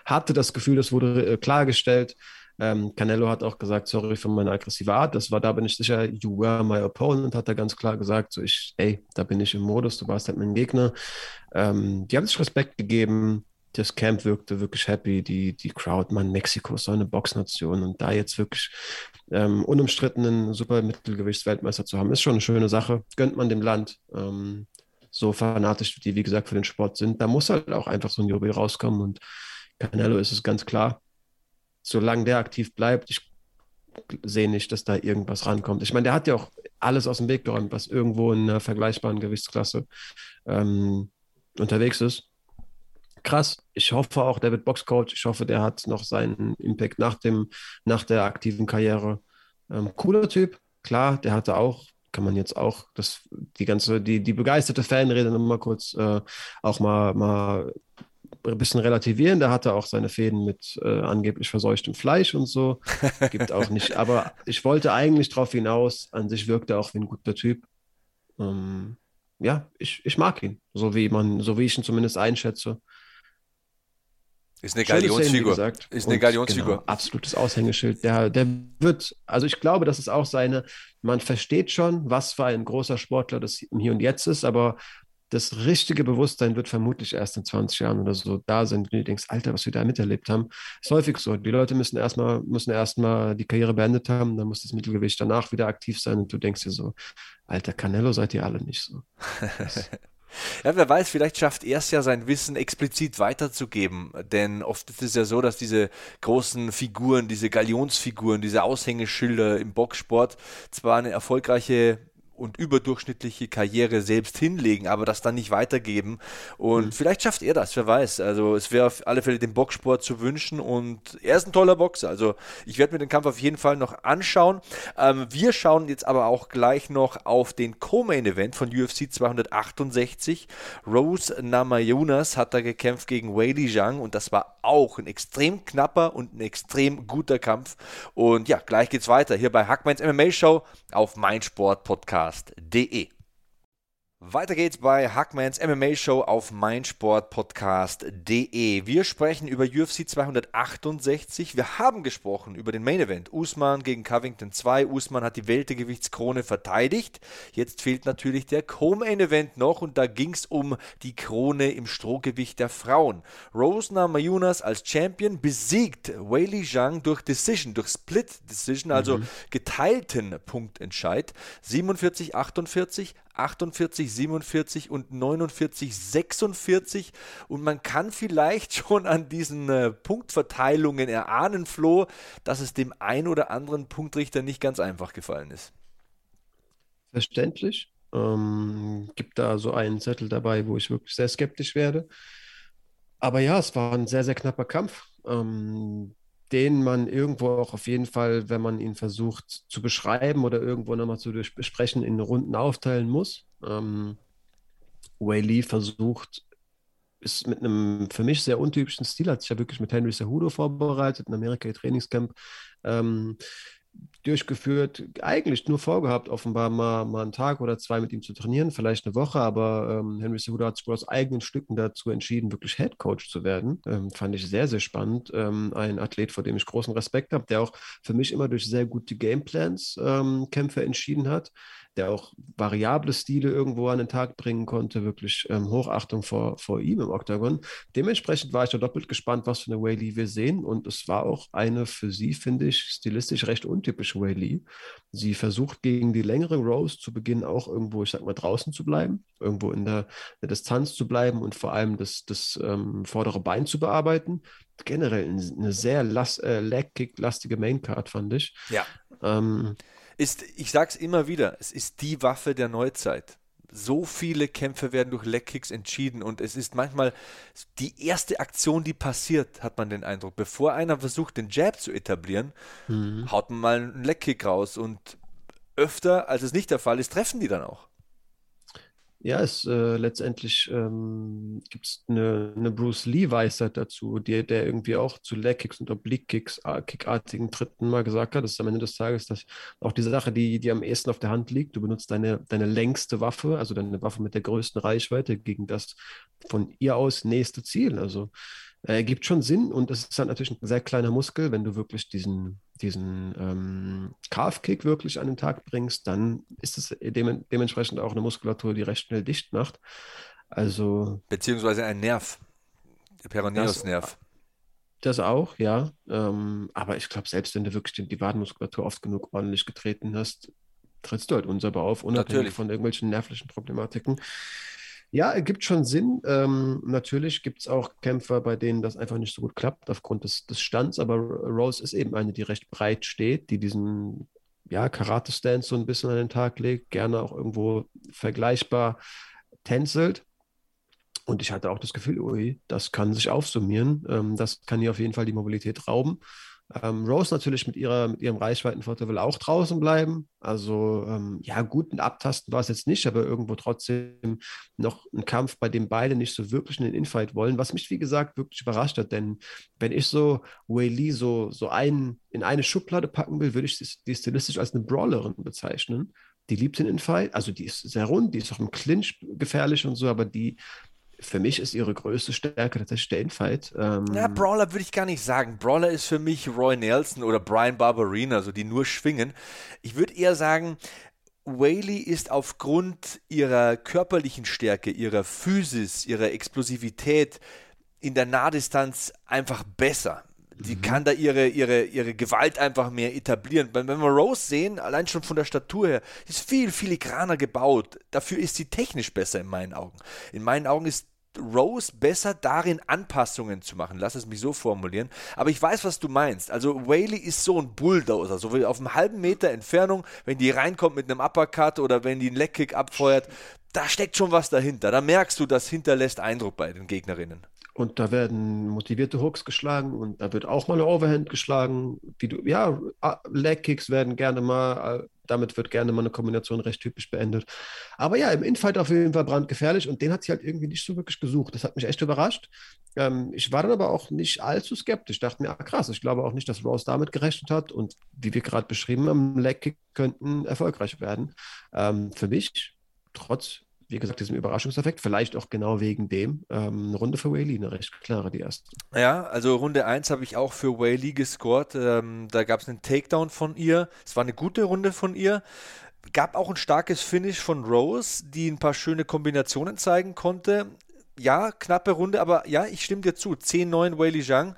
hatte das Gefühl, das wurde klargestellt. Canelo hat auch gesagt, sorry für meine aggressive Art. Da bin ich sicher, you were my opponent, hat er ganz klar gesagt. So, da bin ich im Modus, du warst halt mein Gegner. Die haben sich Respekt gegeben. Das Camp wirkte wirklich happy, die Crowd, man, Mexiko ist so eine Boxnation und da jetzt wirklich unumstrittenen Supermittelgewichtsweltmeister zu haben, ist schon eine schöne Sache, gönnt man dem Land, so fanatisch, die wie gesagt für den Sport sind, da muss halt auch einfach so ein Jubel rauskommen und Canelo ist es ganz klar, solange der aktiv bleibt, ich sehe nicht, dass da irgendwas rankommt. Ich meine, der hat ja auch alles aus dem Weg geräumt, was irgendwo in einer vergleichbaren Gewichtsklasse unterwegs ist. Krass. Ich hoffe auch, der wird Boxcoach. Ich hoffe, der hat noch seinen Impact nach der aktiven Karriere. Cooler Typ, klar, der hatte auch, kann man jetzt auch, die begeisterte Fanrede nochmal kurz auch mal ein bisschen relativieren. Der hatte auch seine Fäden mit angeblich verseuchtem Fleisch und so. Gibt auch nicht. Aber ich wollte eigentlich darauf hinaus, an sich wirkt er auch wie ein guter Typ. Ja, ich mag ihn, so wie ich ihn zumindest einschätze. Ist eine Galionsfigur. Genau, absolutes Aushängeschild. Der wird, also ich glaube, das ist auch man versteht schon, was für ein großer Sportler das im Hier und Jetzt ist, aber das richtige Bewusstsein wird vermutlich erst in 20 Jahren oder so da sein, wenn du denkst, Alter, was wir da miterlebt haben. Ist häufig so. Die Leute müssen erstmal die Karriere beendet haben, dann muss das Mittelgewicht danach wieder aktiv sein und du denkst dir so, Alter, Canelo seid ihr alle nicht so. Ja, wer weiß, vielleicht schafft er es ja, sein Wissen explizit weiterzugeben, denn oft ist es ja so, dass diese großen Figuren, diese Galionsfiguren, diese Aushängeschilder im Boxsport zwar eine erfolgreiche und überdurchschnittliche Karriere selbst hinlegen, aber das dann nicht weitergeben und vielleicht schafft er das, wer weiß, also es wäre auf alle Fälle dem Boxsport zu wünschen und er ist ein toller Boxer, also ich werde mir den Kampf auf jeden Fall noch anschauen. Wir schauen jetzt aber auch gleich noch auf den Co-Main-Event von UFC 268, Rose Namajunas hat da gekämpft gegen Weili Zhang und das war auch ein extrem knapper und ein extrem guter Kampf und ja, gleich geht's weiter hier bei Hackmans MMA-Show auf meinsportpodcast.de. Weiter geht's bei Hackmans MMA-Show auf meinsportpodcast.de. Wir sprechen über UFC 268. Wir haben gesprochen über den Main Event. Usman gegen Covington 2. Usman hat die Weltergewichtskrone verteidigt. Jetzt fehlt natürlich der Co-Main Event noch und da ging's um die Krone im Strohgewicht der Frauen. Rose Namajunas als Champion besiegt Weili Zhang durch Split Decision, also geteilten Punktentscheid. 47-48. 48-47 und 49-46 und man kann vielleicht schon an diesen Punktverteilungen erahnen, Flo, dass es dem ein oder anderen Punktrichter nicht ganz einfach gefallen ist. Verständlich. Gibt da so einen Zettel dabei, wo ich wirklich sehr skeptisch werde. Aber ja, es war ein sehr, sehr knapper Kampf, den man irgendwo auch auf jeden Fall, wenn man ihn versucht zu beschreiben oder irgendwo nochmal zu besprechen, in Runden aufteilen muss. Weili versucht, ist mit einem für mich sehr untypischen Stil, hat sich ja wirklich mit Henry Cejudo vorbereitet, in Amerika ihr Trainingscamp durchgeführt, eigentlich nur vorgehabt, offenbar mal einen Tag oder zwei mit ihm zu trainieren, vielleicht eine Woche, aber Henry Cejudo hat sich wohl aus eigenen Stücken dazu entschieden, wirklich Headcoach zu werden. Fand ich sehr, sehr spannend. Ein Athlet, vor dem ich großen Respekt habe, der auch für mich immer durch sehr gute Gameplans Kämpfe entschieden hat, der auch variable Stile irgendwo an den Tag bringen konnte, wirklich Hochachtung vor ihm im Oktagon. Dementsprechend war ich da doppelt gespannt, was für eine Weili wir sehen, und es war auch eine für sie, finde ich, stilistisch recht untypische Weili. Sie versucht gegen die längere Rose zu Beginn auch irgendwo, ich sag mal, draußen zu bleiben, irgendwo in der Distanz zu bleiben und vor allem das vordere Bein zu bearbeiten. Generell eine sehr Leg-Kick-lastige Maincard, fand ich. Ja. Ich sag's immer wieder, es ist die Waffe der Neuzeit. So viele Kämpfe werden durch Legkicks entschieden und es ist manchmal die erste Aktion, die passiert, hat man den Eindruck. Bevor einer versucht, den Jab zu etablieren, haut man mal einen Legkick raus und öfter, als es nicht der Fall ist, treffen die dann auch. Ja, letztendlich gibt es eine Bruce Lee-Weisheit dazu, der irgendwie auch zu Legkicks und Oblique-Kicks, kickartigen Tritten mal gesagt hat, dass am Ende des Tages dass auch diese Sache, die am ehesten auf der Hand liegt, du benutzt deine längste Waffe, also deine Waffe mit der größten Reichweite gegen das von ihr aus nächste Ziel. Also ergibt schon Sinn, und es ist dann natürlich ein sehr kleiner Muskel, wenn du wirklich diesen Calf-Kick wirklich an den Tag bringst, dann ist es dementsprechend auch eine Muskulatur, die recht schnell dicht macht. Also beziehungsweise ein Nerv, der Peroneus-Nerv. Das auch, ja. Aber ich glaube, selbst wenn du wirklich die Wadenmuskulatur oft genug ordentlich getreten hast, trittst du halt unsauber auf, unabhängig von irgendwelchen nervlichen Problematiken. Ja, ergibt schon Sinn. Natürlich gibt es auch Kämpfer, bei denen das einfach nicht so gut klappt aufgrund des Stands, aber Rose ist eben eine, die recht breit steht, die diesen Karate-Stance so ein bisschen an den Tag legt, gerne auch irgendwo vergleichbar tänzelt. Und ich hatte auch das Gefühl, ui, das kann sich aufsummieren. Das kann ihr auf jeden Fall die Mobilität rauben. Rose natürlich mit ihrem Reichweitenvorteil will auch draußen bleiben. Also gut, ein Abtasten war es jetzt nicht, aber irgendwo trotzdem noch ein Kampf, bei dem beide nicht so wirklich in den Infight wollen, was mich, wie gesagt, wirklich überrascht hat, denn wenn ich so Weili so einen in eine Schublade packen will, würde ich die stilistisch als eine Brawlerin bezeichnen. Die liebt den Infight, also die ist sehr rund, die ist auch im Clinch gefährlich und so, aber für mich ist ihre größte Stärke tatsächlich der Infight. Brawler würde ich gar nicht sagen. Brawler ist für mich Roy Nelson oder Brian Barberina, also die nur schwingen. Ich würde eher sagen, Weili ist aufgrund ihrer körperlichen Stärke, ihrer Physis, ihrer Explosivität in der Nahdistanz einfach besser. Die kann da ihre Gewalt einfach mehr etablieren. Wenn wir Rose sehen, allein schon von der Statur her, ist viel filigraner gebaut. Dafür ist sie technisch besser in meinen Augen. In meinen Augen ist Rose besser darin, Anpassungen zu machen. Lass es mich so formulieren. Aber ich weiß, was du meinst. Also Weili ist so ein Bulldozer. So wie auf einem halben Meter Entfernung, wenn die reinkommt mit einem Uppercut oder wenn die einen Legkick abfeuert, da steckt schon was dahinter. Da merkst du, das hinterlässt Eindruck bei den Gegnerinnen. Und da werden motivierte Hooks geschlagen und da wird auch mal eine Overhand geschlagen. Legkicks werden gerne mal, damit wird gerne mal eine Kombination recht typisch beendet. Aber ja, im Infight auf jeden Fall brandgefährlich und den hat sie halt irgendwie nicht so wirklich gesucht. Das hat mich echt überrascht. Ich war dann aber auch nicht allzu skeptisch. Ich dachte mir, krass, ich glaube auch nicht, dass Rose damit gerechnet hat und wie wir gerade beschrieben haben, Legkick könnten erfolgreich werden. Für mich, trotz wie gesagt, diesem Überraschungseffekt, vielleicht auch genau wegen dem, eine Runde für Weili, eine recht klare, die erste. Ja, also Runde 1 habe ich auch für Weili gescored, da gab es einen Takedown von ihr, es war eine gute Runde von ihr, gab auch ein starkes Finish von Rose, die ein paar schöne Kombinationen zeigen konnte. Ja, knappe Runde, aber ja, ich stimme dir zu, 10-9 Weili Zhang.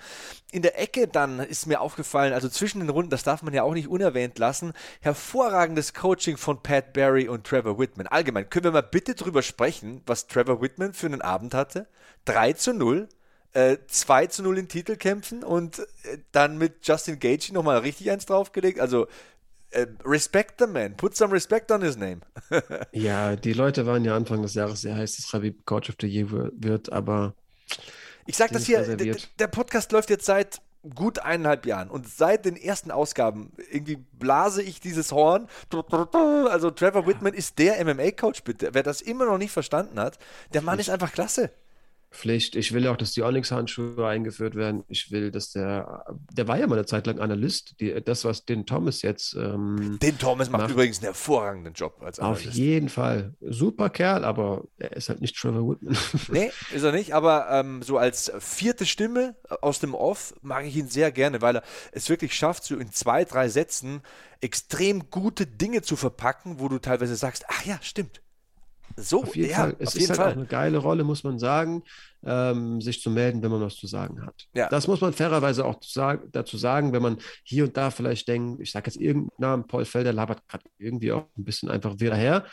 In der Ecke dann ist mir aufgefallen, also zwischen den Runden, das darf man ja auch nicht unerwähnt lassen, hervorragendes Coaching von Pat Barry und Trevor Wittman. Allgemein, können wir mal bitte drüber sprechen, was Trevor Wittman für einen Abend hatte? 3-0, 2-0 in Titelkämpfen und dann mit Justin Gaethje nochmal richtig eins draufgelegt, also... Respect the man. Put some respect on his name. Ja, die Leute waren ja Anfang des Jahres sehr heiß, dass Khabib Coach of the Year wird, aber... Ich sag das hier, der Podcast läuft jetzt seit gut 1,5 Jahren und seit den ersten Ausgaben irgendwie blase ich dieses Horn. Also Trevor Wittman ist der MMA-Coach, bitte. Wer das immer noch nicht verstanden hat, der Mann ist einfach klasse. Pflicht. Ich will auch, dass die Onyx-Handschuhe eingeführt werden. Ich will, dass der war ja mal eine Zeit lang Analyst. Das, was Din Thomas jetzt Din Thomas macht übrigens einen hervorragenden Job als Analyst. Auf jeden Fall. Super Kerl, aber er ist halt nicht Trevor Woodman. Nee, ist er nicht, aber so als vierte Stimme aus dem Off mag ich ihn sehr gerne, weil er es wirklich schafft, so in 2-3 Sätzen extrem gute Dinge zu verpacken, wo du teilweise sagst, ach ja, stimmt. So, auf jeden Fall. Es ist halt auch eine geile Rolle, muss man sagen, sich zu melden, wenn man was zu sagen hat. Ja. Das muss man fairerweise auch dazu sagen, wenn man hier und da vielleicht denkt, ich sage jetzt irgendeinen Namen, Paul Felder labert gerade irgendwie auch ein bisschen einfach wieder her.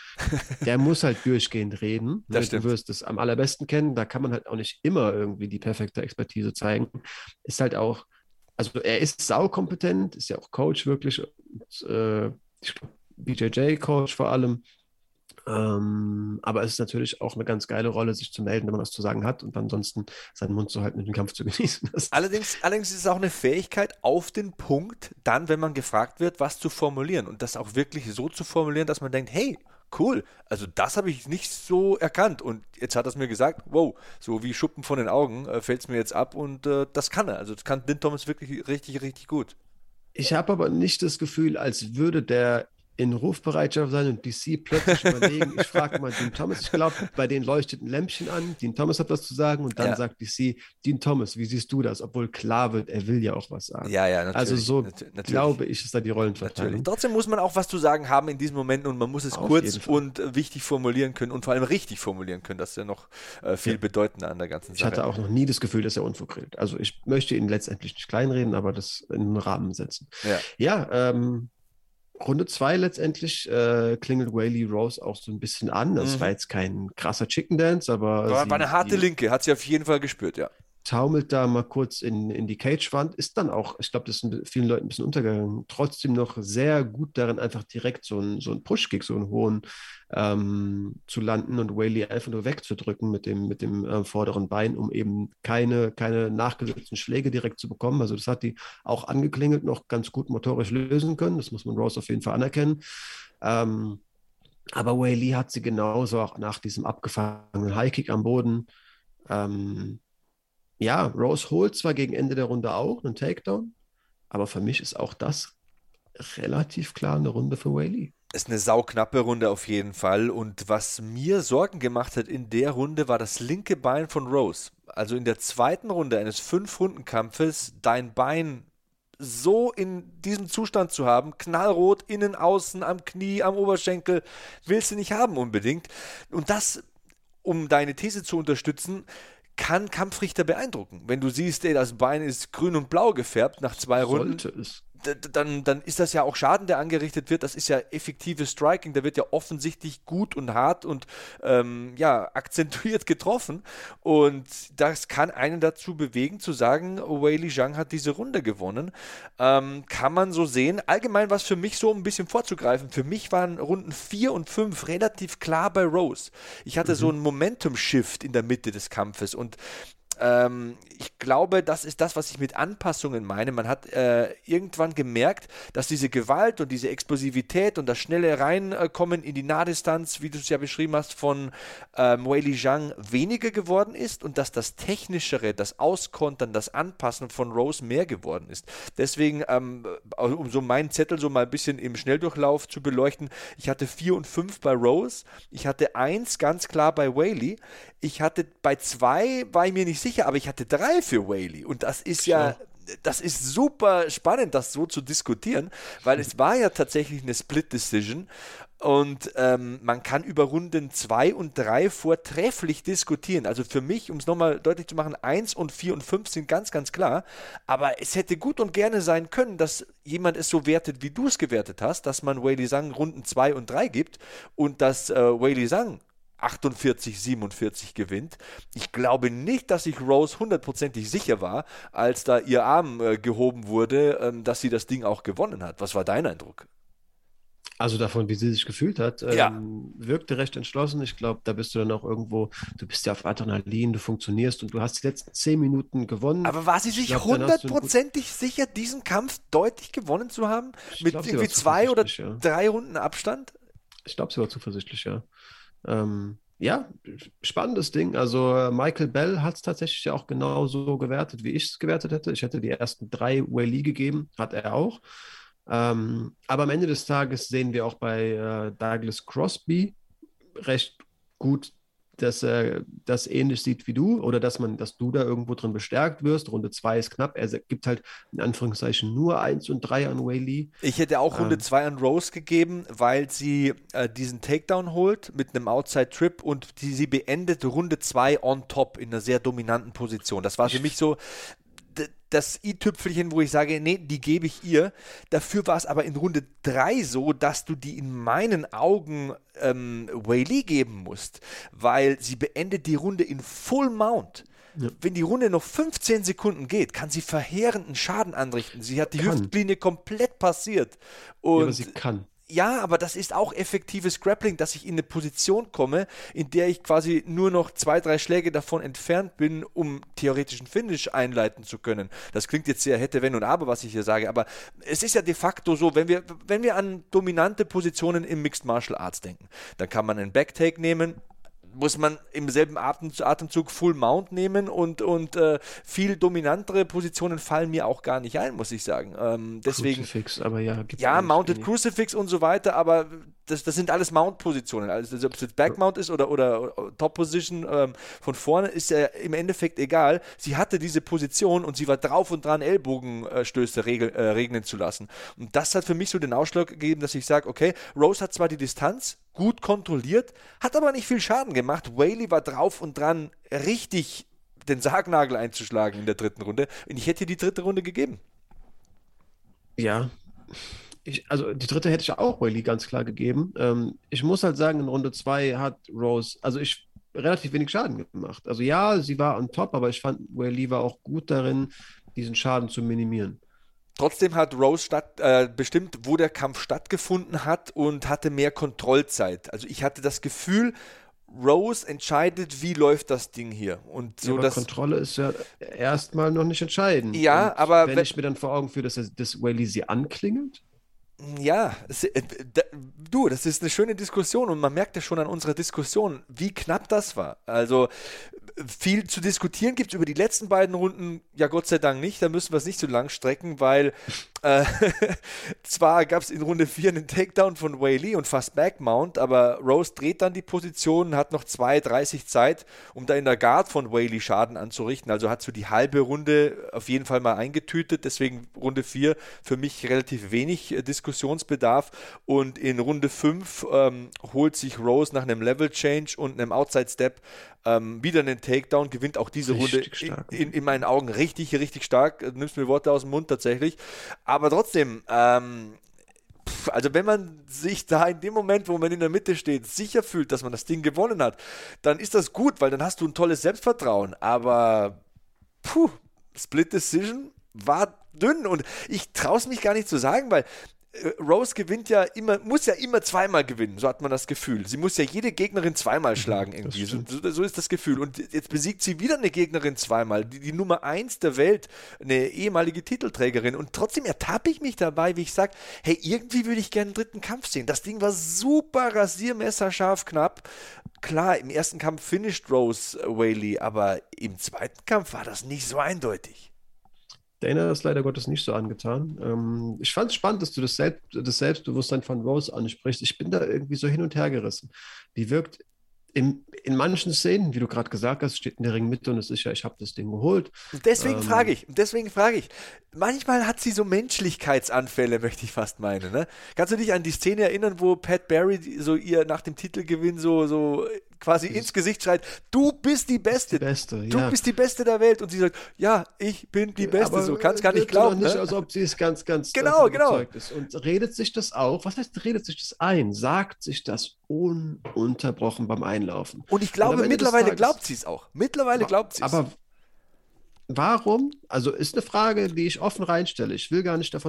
Der muss halt durchgehend reden. Ne? Du wirst es am allerbesten kennen. Da kann man halt auch nicht immer irgendwie die perfekte Expertise zeigen. Ist halt auch, also er ist saukompetent, ist ja auch Coach wirklich, und, ich glaube, BJJ-Coach vor allem. Aber es ist natürlich auch eine ganz geile Rolle, sich zu melden, wenn man was zu sagen hat und ansonsten seinen Mund zu halten und den Kampf zu genießen. Allerdings ist es auch eine Fähigkeit, auf den Punkt dann, wenn man gefragt wird, was zu formulieren und das auch wirklich so zu formulieren, dass man denkt, hey, cool, also das habe ich nicht so erkannt und jetzt hat er es mir gesagt, wow, so wie Schuppen von den Augen fällt es mir jetzt ab und das kann er, also das kann Din Thomas wirklich richtig, richtig gut. Ich habe aber nicht das Gefühl, als würde der in Rufbereitschaft sein und DC plötzlich überlegen, ich frage mal Dean Thomas, ich glaube, bei denen leuchtet ein Lämpchen an, Dean Thomas hat was zu sagen und dann sagt DC, Dean Thomas, wie siehst du das? Obwohl klar wird, er will ja auch was sagen. Ja, ja, natürlich. Also so natürlich. Glaube ich, ist da die Rollenverteilung. Trotzdem muss man auch was zu sagen haben in diesem Moment und man muss es kurz und wichtig formulieren können und vor allem richtig formulieren können, das ist ja noch viel bedeutender an der ganzen Sache. Ich hatte auch noch nie das Gefühl, dass er unvergrillt. Also ich möchte ihn letztendlich nicht kleinreden, aber das in den Rahmen setzen. Runde 2 letztendlich klingelt Weili Rose auch so ein bisschen an. Das war jetzt kein krasser Chicken Dance, aber... War eine harte Linke, hat sie auf jeden Fall gespürt, ja. Taumelt da mal kurz in die Cagewand, ist dann auch, ich glaube, das ist vielen Leuten ein bisschen untergegangen, trotzdem noch sehr gut darin, einfach direkt so einen Push-Kick, so einen hohen zu landen und Weili einfach nur wegzudrücken mit dem vorderen Bein, um eben keine nachgesetzten Schläge direkt zu bekommen. Also das hat die auch angeklingelt, noch ganz gut motorisch lösen können. Das muss man Rose auf jeden Fall anerkennen. Aber Weili hat sie genauso auch nach diesem abgefangenen High-Kick am Boden Rose holt zwar gegen Ende der Runde auch einen Takedown, aber für mich ist auch das relativ klar eine Runde für Weili. Ist eine sauknappe Runde auf jeden Fall und was mir Sorgen gemacht hat in der Runde war das linke Bein von Rose. Also in der zweiten Runde eines 5-Runden-Kampfes dein Bein so in diesem Zustand zu haben, knallrot, innen, außen, am Knie, am Oberschenkel, willst du nicht haben unbedingt. Und das, um deine These zu unterstützen, kann Kampfrichter beeindrucken. Wenn du siehst, das Bein ist grün und blau gefärbt nach 2 Runden, dann ist das ja auch Schaden, der angerichtet wird. Das ist ja effektives Striking. Da wird ja offensichtlich gut und hart und akzentuiert getroffen. Und das kann einen dazu bewegen, zu sagen, Weili Zhang hat diese Runde gewonnen. Kann man so sehen. Allgemein was für mich so, um ein bisschen vorzugreifen. Für mich waren Runden 4 und 5 relativ klar bei Rose. Ich hatte so einen Momentum-Shift in der Mitte des Kampfes und Ich glaube, das ist das, was ich mit Anpassungen meine. Man hat irgendwann gemerkt, dass diese Gewalt und diese Explosivität und das schnelle Reinkommen in die Nahdistanz, wie du es ja beschrieben hast, von Weili Zhang weniger geworden ist und dass das Technischere, das Auskontern, das Anpassen von Rose mehr geworden ist. Deswegen, um so meinen Zettel so mal ein bisschen im Schnelldurchlauf zu beleuchten, ich hatte 4 und 5 bei Rose, ich hatte 1 ganz klar bei Weili, ich hatte bei 2, war ich mir nicht sicher, aber ich hatte 3 für Weili und das ist ja, das ist super spannend, das so zu diskutieren, weil es war ja tatsächlich eine Split-Decision und man kann über Runden 2 und 3 vortrefflich diskutieren. Also für mich, um es nochmal deutlich zu machen, 1 und 4 und 5 sind ganz, ganz klar, aber es hätte gut und gerne sein können, dass jemand es so wertet, wie du es gewertet hast, dass man Weili Zhang Runden 2 und 3 gibt und dass Weili Zhang 48-47 gewinnt. Ich glaube nicht, dass ich Rose hundertprozentig sicher war, als da ihr Arm gehoben wurde, dass sie das Ding auch gewonnen hat. Was war dein Eindruck? Also davon, wie sie sich gefühlt hat, wirkte recht entschlossen. Ich glaube, da bist du dann auch irgendwo, du bist ja auf Adrenalin, du funktionierst und du hast die letzten 10 Minuten gewonnen. Aber war sie sich hundertprozentig sicher, diesen Kampf deutlich gewonnen zu haben? Mit irgendwie 2 oder 3 Runden Abstand? Ich glaube, sie war zuversichtlich, ja. Ja, spannendes Ding. Also Michael Bell hat es tatsächlich ja auch genauso gewertet, wie ich es gewertet hätte. Ich hätte die ersten 3 Weili gegeben, hat er auch. Aber am Ende des Tages sehen wir auch bei Douglas Crosby recht gut, dass er das ähnlich sieht wie du oder dass du da irgendwo drin bestärkt wirst. Runde 2 ist knapp. Er gibt halt in Anführungszeichen nur 1 und 3 an Weili. Ich hätte auch Runde 2 an Rose gegeben, weil sie diesen Takedown holt mit einem Outside-Trip und sie beendet Runde 2 on top in einer sehr dominanten Position. Das war für mich so das i-Tüpfelchen, wo ich sage, nee, die gebe ich ihr. Dafür war es aber in Runde 3 so, dass du die in meinen Augen Weili geben musst, weil sie beendet die Runde in Full Mount. Ja. Wenn die Runde noch 15 Sekunden geht, kann sie verheerenden Schaden anrichten. Sie hat die Hüftlinie komplett passiert. Und ja, aber sie kann. Ja, aber das ist auch effektives Grappling, dass ich in eine Position komme, in der ich quasi nur noch 2, 3 Schläge davon entfernt bin, um theoretischen Finish einleiten zu können. Das klingt jetzt sehr hätte, wenn und aber, was ich hier sage, aber es ist ja de facto so, wenn wir an dominante Positionen im Mixed Martial Arts denken, dann kann man einen Backtake nehmen, muss man im selben Atemzug Full Mount nehmen und viel dominantere Positionen fallen mir auch gar nicht ein, muss ich sagen. Deswegen, Crucifix, aber ja. Ja, Mounted wenig. Crucifix und so weiter, aber das sind alles Mount-Positionen. Also ob es jetzt Backmount ist oder Top-Position von vorne, ist ja im Endeffekt egal. Sie hatte diese Position und sie war drauf und dran, Ellbogenstöße regnen zu lassen. Und das hat für mich so den Ausschlag gegeben, dass ich sage, okay, Rose hat zwar die Distanz gut kontrolliert, hat aber nicht viel Schaden gemacht. Weili war drauf und dran, richtig den Sargnagel einzuschlagen in der 3. Runde. Und ich hätte die 3. Runde gegeben. Ja, also die 3. hätte ich auch Weili ganz klar gegeben. Ich muss halt sagen, in Runde 2 hat Rose, also ich relativ wenig Schaden gemacht. Also ja, sie war on top, aber ich fand, Weili war auch gut darin, diesen Schaden zu minimieren. Trotzdem hat Rose bestimmt, wo der Kampf stattgefunden hat und hatte mehr Kontrollzeit. Also ich hatte das Gefühl, Rose entscheidet, wie läuft das Ding hier. Und so, ja, aber Kontrolle ist ja erstmal noch nicht entscheidend. Ja, und aber wenn ich mir dann vor Augen führe, dass Weili sie anklingelt? Ja, das ist eine schöne Diskussion und man merkt ja schon an unserer Diskussion, wie knapp das war. Also viel zu diskutieren gibt es über die letzten beiden Runden, ja Gott sei Dank nicht, da müssen wir es nicht so lang strecken, weil zwar gab es in Runde 4 einen Takedown von Weili und fast Backmount, aber Rose dreht dann die Position, hat noch 2:30 Zeit, um da in der Guard von Weili Schaden anzurichten, also hat so die halbe Runde auf jeden Fall mal eingetütet, deswegen Runde 4 für mich relativ wenig Diskussionsbedarf und in Runde 5 holt sich Rose nach einem Level-Change und einem Outside-Step wieder einen Takedown, gewinnt auch diese richtig Runde in meinen Augen richtig, richtig stark. Nimmst mir Worte aus dem Mund tatsächlich. Aber trotzdem, also wenn man sich da in dem Moment, wo man in der Mitte steht, sicher fühlt, dass man das Ding gewonnen hat, dann ist das gut, weil dann hast du ein tolles Selbstvertrauen. Aber Split Decision war dünn und ich traue es mich gar nicht zu sagen, weil Rose gewinnt ja immer, muss ja immer zweimal gewinnen, so hat man das Gefühl. Sie muss ja jede Gegnerin zweimal schlagen irgendwie, so ist das Gefühl. Und jetzt besiegt sie wieder eine Gegnerin zweimal, die Nummer 1 der Welt, eine ehemalige Titelträgerin. Und trotzdem ertappe ich mich dabei, wie ich sage, hey, irgendwie würde ich gerne einen dritten Kampf sehen. Das Ding war super rasiermesserscharf knapp. Klar, im ersten Kampf finished Rose Weili, aber im zweiten Kampf war das nicht so eindeutig. Dana ist leider Gottes nicht so angetan. Ich fand es spannend, dass du das Selbstbewusstsein von Rose ansprichst. Ich bin da irgendwie so hin und her gerissen. Die wirkt in manchen Szenen, wie du gerade gesagt hast, steht in der Ringmitte und ist sicher, ich habe das Ding geholt. Und deswegen frage ich. Manchmal hat sie so Menschlichkeitsanfälle, möchte ich fast meinen. Ne? Kannst du dich an die Szene erinnern, wo Pat Barry so ihr nach dem Titelgewinn so quasi ins Gesicht schreit, du bist die Beste. Du bist die Beste der Welt. Und sie sagt, ja, ich bin die Beste. Aber so kann es gar nicht glauben. Nicht, ne? Als ob sie es ganz, ganz überzeugt ist. Und redet sich das auch, was heißt, redet sich das ein? Sagt sich das ununterbrochen beim Einlaufen. Und ich glaube, mittlerweile glaubt sie es auch. Aber warum? Also ist eine Frage, die ich offen reinstelle. Ich will gar nicht so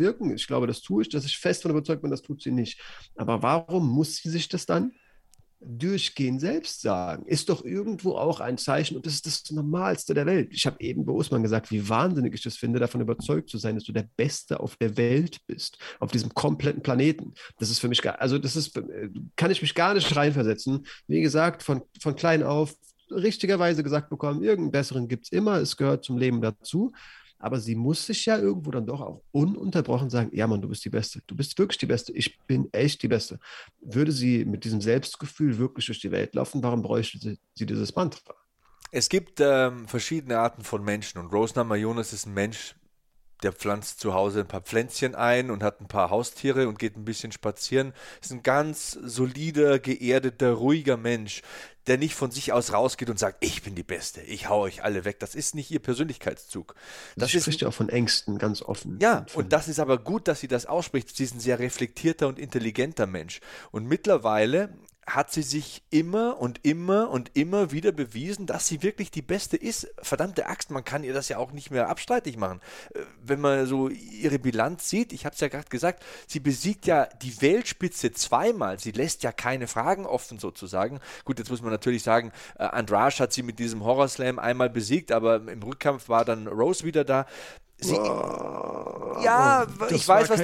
wirken. Ich glaube, das tue ich, dass ich fest davon überzeugt bin, das tut sie nicht. Aber warum muss sie sich das dann durchgehend selbst sagen, ist doch irgendwo auch ein Zeichen und das ist das Normalste der Welt. Ich habe eben bei Usman gesagt, wie wahnsinnig ich das finde, davon überzeugt zu sein, dass du der Beste auf der Welt bist, auf diesem kompletten Planeten. Das ist für mich, kann ich mich gar nicht reinversetzen. Wie gesagt, von klein auf richtigerweise gesagt bekommen, irgendeinen Besseren gibt es immer, es gehört zum Leben dazu. Aber sie muss sich ja irgendwo dann doch auch ununterbrochen sagen, ja Mann, du bist die Beste, du bist wirklich die Beste, ich bin echt die Beste. Würde sie mit diesem Selbstgefühl wirklich durch die Welt laufen, warum bräuchte sie dieses Mantra? Es gibt verschiedene Arten von Menschen und Rose Namajunas ist ein Mensch, der pflanzt zu Hause ein paar Pflänzchen ein und hat ein paar Haustiere und geht ein bisschen spazieren. Ist ein ganz solider, geerdeter, ruhiger Mensch, der nicht von sich aus rausgeht und sagt, ich bin die Beste, ich hau euch alle weg. Das ist nicht ihr Persönlichkeitszug. Das spricht ja auch von Ängsten, ganz offen. Ja, und das ist aber gut, dass sie das ausspricht. Sie ist ein sehr reflektierter und intelligenter Mensch. Und mittlerweile hat sie sich immer und immer und immer wieder bewiesen, dass sie wirklich die Beste ist. Verdammte Axt, man kann ihr das ja auch nicht mehr abstreitig machen. Wenn man so ihre Bilanz sieht, ich habe es ja gerade gesagt, sie besiegt ja die Weltspitze zweimal. Sie lässt ja keine Fragen offen sozusagen. Gut, jetzt muss man natürlich sagen, Andrade hat sie mit diesem Horrorslam einmal besiegt, aber im Rückkampf war dann Rose wieder da. Ich weiß, was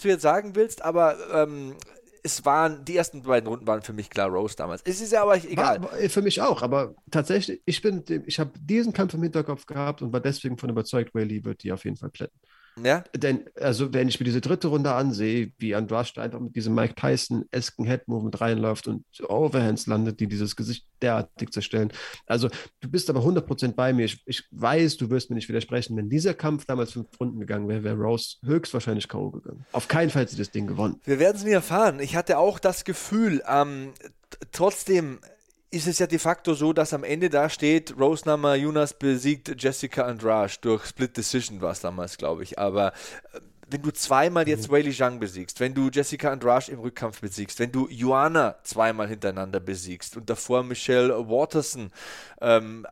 du jetzt sagen willst, aber die ersten beiden Runden waren für mich klar Rose damals. Es ist ja aber egal. War für mich auch, aber tatsächlich, ich habe diesen Kampf im Hinterkopf gehabt und war deswegen von überzeugt, Weili wird die auf jeden Fall plätten. Ja? Denn, also wenn ich mir diese dritte Runde ansehe, wie Andrade einfach mit diesem Mike Tyson-esken Head-Movement reinläuft und Overhands landet, die dieses Gesicht derartig zerstellen. Also du bist aber 100% bei mir. Ich weiß, du wirst mir nicht widersprechen. Wenn dieser Kampf damals 5 Runden gegangen wäre, wäre Rose höchstwahrscheinlich K.O. gegangen. Auf keinen Fall hat sie das Ding gewonnen. Wir werden es nie erfahren. Ich hatte auch das Gefühl, trotzdem ist es ja de facto so, dass am Ende da steht, Rose Namajunas besiegt Jessica Andrade durch Split Decision war es damals, glaube ich. Aber wenn du zweimal jetzt Weili Zhang besiegst, wenn du Jessica Andrade im Rückkampf besiegst, wenn du Joanna zweimal hintereinander besiegst und davor Michelle Waterson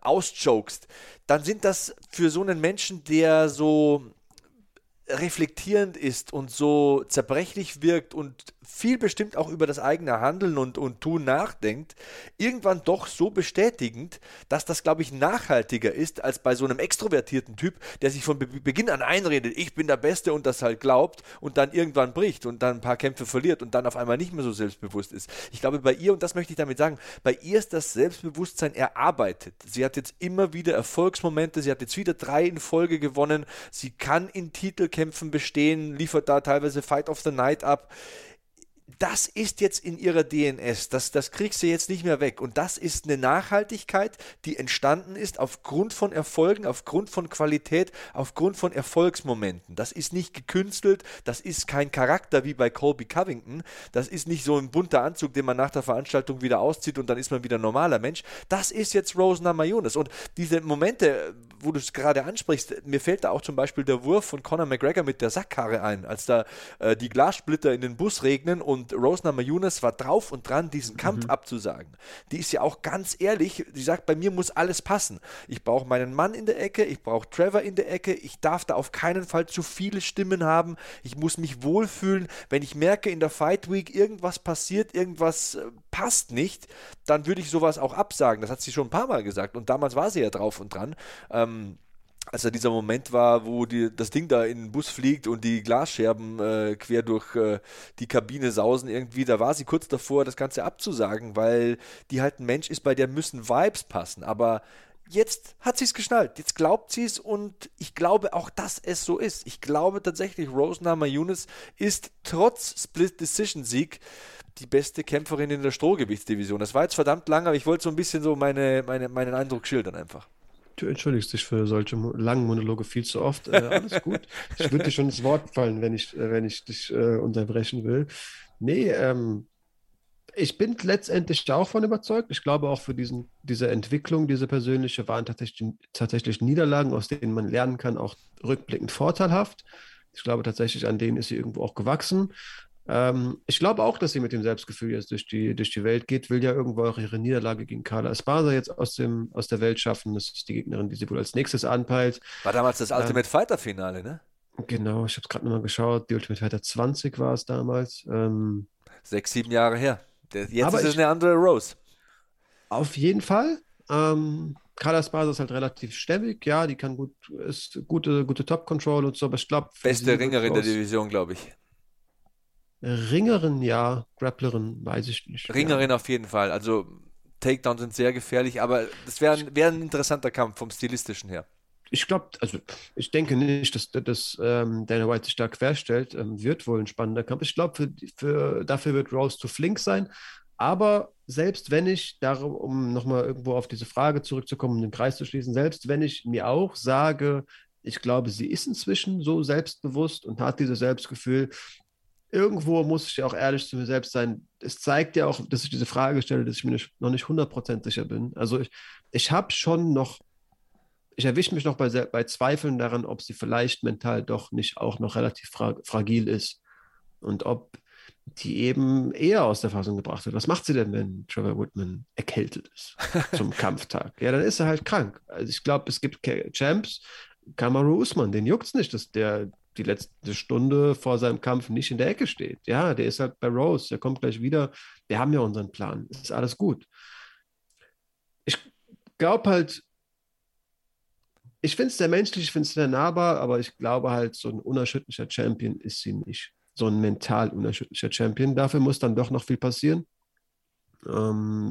auschokst, dann sind das für so einen Menschen, der so reflektierend ist und so zerbrechlich wirkt und viel bestimmt auch über das eigene Handeln und Tun nachdenkt, irgendwann doch so bestätigend, dass das, glaube ich, nachhaltiger ist als bei so einem extrovertierten Typ, der sich von Beginn an einredet, ich bin der Beste und das halt glaubt und dann irgendwann bricht und dann ein paar Kämpfe verliert und dann auf einmal nicht mehr so selbstbewusst ist. Ich glaube, bei ihr, und das möchte ich damit sagen, bei ihr ist das Selbstbewusstsein erarbeitet. Sie hat jetzt immer wieder Erfolgsmomente, sie hat jetzt wieder 3 in Folge gewonnen, sie kann in Titelkämpfen bestehen, liefert da teilweise Fight of the Night ab. Das ist jetzt in ihrer DNS, das kriegst du jetzt nicht mehr weg und das ist eine Nachhaltigkeit, die entstanden ist aufgrund von Erfolgen, aufgrund von Qualität, aufgrund von Erfolgsmomenten. Das ist nicht gekünstelt, das ist kein Charakter wie bei Colby Covington, das ist nicht so ein bunter Anzug, den man nach der Veranstaltung wieder auszieht und dann ist man wieder ein normaler Mensch. Das ist jetzt Rose Namajunas und diese Momente, wo du es gerade ansprichst, mir fällt da auch zum Beispiel der Wurf von Conor McGregor mit der Sackkarre ein, als da die Glassplitter in den Bus regnen und Rose Namajunas war drauf und dran, diesen Kampf abzusagen. Die ist ja auch ganz ehrlich, die sagt, bei mir muss alles passen. Ich brauche meinen Mann in der Ecke, ich brauche Trevor in der Ecke, ich darf da auf keinen Fall zu viele Stimmen haben, ich muss mich wohlfühlen. Wenn ich merke, in der Fight Week irgendwas passiert, irgendwas passt nicht, dann würde ich sowas auch absagen. Das hat sie schon ein paar Mal gesagt und damals war sie ja drauf und dran. Als da dieser Moment war, wo das Ding da in den Bus fliegt und die Glasscherben quer durch die Kabine sausen irgendwie, da war sie kurz davor, das Ganze abzusagen, weil die halt ein Mensch ist, bei der müssen Vibes passen, aber jetzt hat sie es geschnallt, jetzt glaubt sie es und ich glaube auch, dass es so ist. Ich glaube tatsächlich, Rose Namajunas ist trotz Split-Decision-Sieg die beste Kämpferin in der Strohgewichtsdivision. Das war jetzt verdammt lang, aber ich wollte so ein bisschen so meinen Eindruck schildern einfach. Du entschuldigst dich für solche langen Monologe viel zu oft. Alles gut. Ich würde dir schon ins Wort fallen, wenn ich dich unterbrechen will. Nee, ich bin letztendlich auch von überzeugt. Ich glaube auch für diese Entwicklung, diese persönliche, waren tatsächlich Niederlagen, aus denen man lernen kann, auch rückblickend vorteilhaft. Ich glaube tatsächlich, an denen ist sie irgendwo auch gewachsen. Ich glaube auch, dass sie mit dem Selbstgefühl jetzt durch die Welt geht, will ja irgendwo auch ihre Niederlage gegen Carla Esparza jetzt aus der Welt schaffen. Das ist die Gegnerin, die sie wohl als nächstes anpeilt. War damals das Ultimate Fighter Finale, ne? Genau, ich habe es gerade nochmal geschaut. Die Ultimate Fighter 20 war es damals. 6, 7 Jahre her. Jetzt ist es eine andere Rose. Auf jeden Fall. Carla Esparza ist halt relativ stämmig, ja, die kann gut, ist gute Top-Control und so, aber ich glaube... Beste Ringerin der Division, glaube ich. Ringerin, ja, Grapplerin, weiß ich nicht. Ringerin ja. Auf jeden Fall, also Takedowns sind sehr gefährlich, aber das wäre ein interessanter Kampf vom Stilistischen her. Ich glaube, also ich denke nicht, dass Dana White sich da querstellt, wird wohl ein spannender Kampf. Ich glaube, dafür wird Rose zu flink sein, aber selbst wenn ich, darum, um nochmal irgendwo auf diese Frage zurückzukommen, um den Kreis zu schließen, selbst wenn ich mir auch sage, ich glaube, sie ist inzwischen so selbstbewusst und hat dieses Selbstgefühl, irgendwo muss ich ja auch ehrlich zu mir selbst sein. Es zeigt ja auch, dass ich diese Frage stelle, dass ich mir noch nicht 100% sicher bin. Also ich habe schon noch, ich erwische mich noch bei Zweifeln daran, ob sie vielleicht mental doch nicht auch noch relativ fragil ist und ob die eben eher aus der Fassung gebracht wird. Was macht sie denn, wenn Trevor Wittman erkältet ist zum Kampftag? Ja, dann ist er halt krank. Also ich glaube, es gibt Champs, Kamaru Usman, den juckt es nicht, dass der die letzte Stunde vor seinem Kampf nicht in der Ecke steht. Ja, der ist halt bei Rose, der kommt gleich wieder. Wir haben ja unseren Plan, ist alles gut. Ich glaube halt, ich finde es sehr menschlich, ich finde es sehr nahbar, aber ich glaube halt, so ein unerschütterlicher Champion ist sie nicht. So ein mental unerschütterlicher Champion. Dafür muss dann doch noch viel passieren.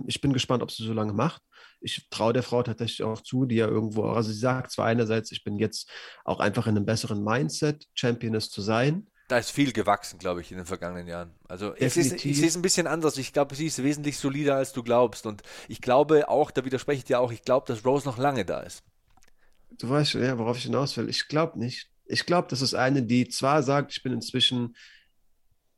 Ich bin gespannt, ob sie so lange macht. Ich traue der Frau tatsächlich auch zu, die ja irgendwo, also sie sagt zwar einerseits, ich bin jetzt auch einfach in einem besseren Mindset, Championess zu sein. Da ist viel gewachsen, glaube ich, in den vergangenen Jahren. Also ich sehe es ein bisschen anders. Ich glaube, sie ist wesentlich solider, als du glaubst. Und ich glaube auch, da widerspreche ich dir auch, ich glaube, dass Rose noch lange da ist. Du weißt ja, worauf ich hinaus will. Ich glaube nicht. Ich glaube, das ist eine, die zwar sagt, ich bin inzwischen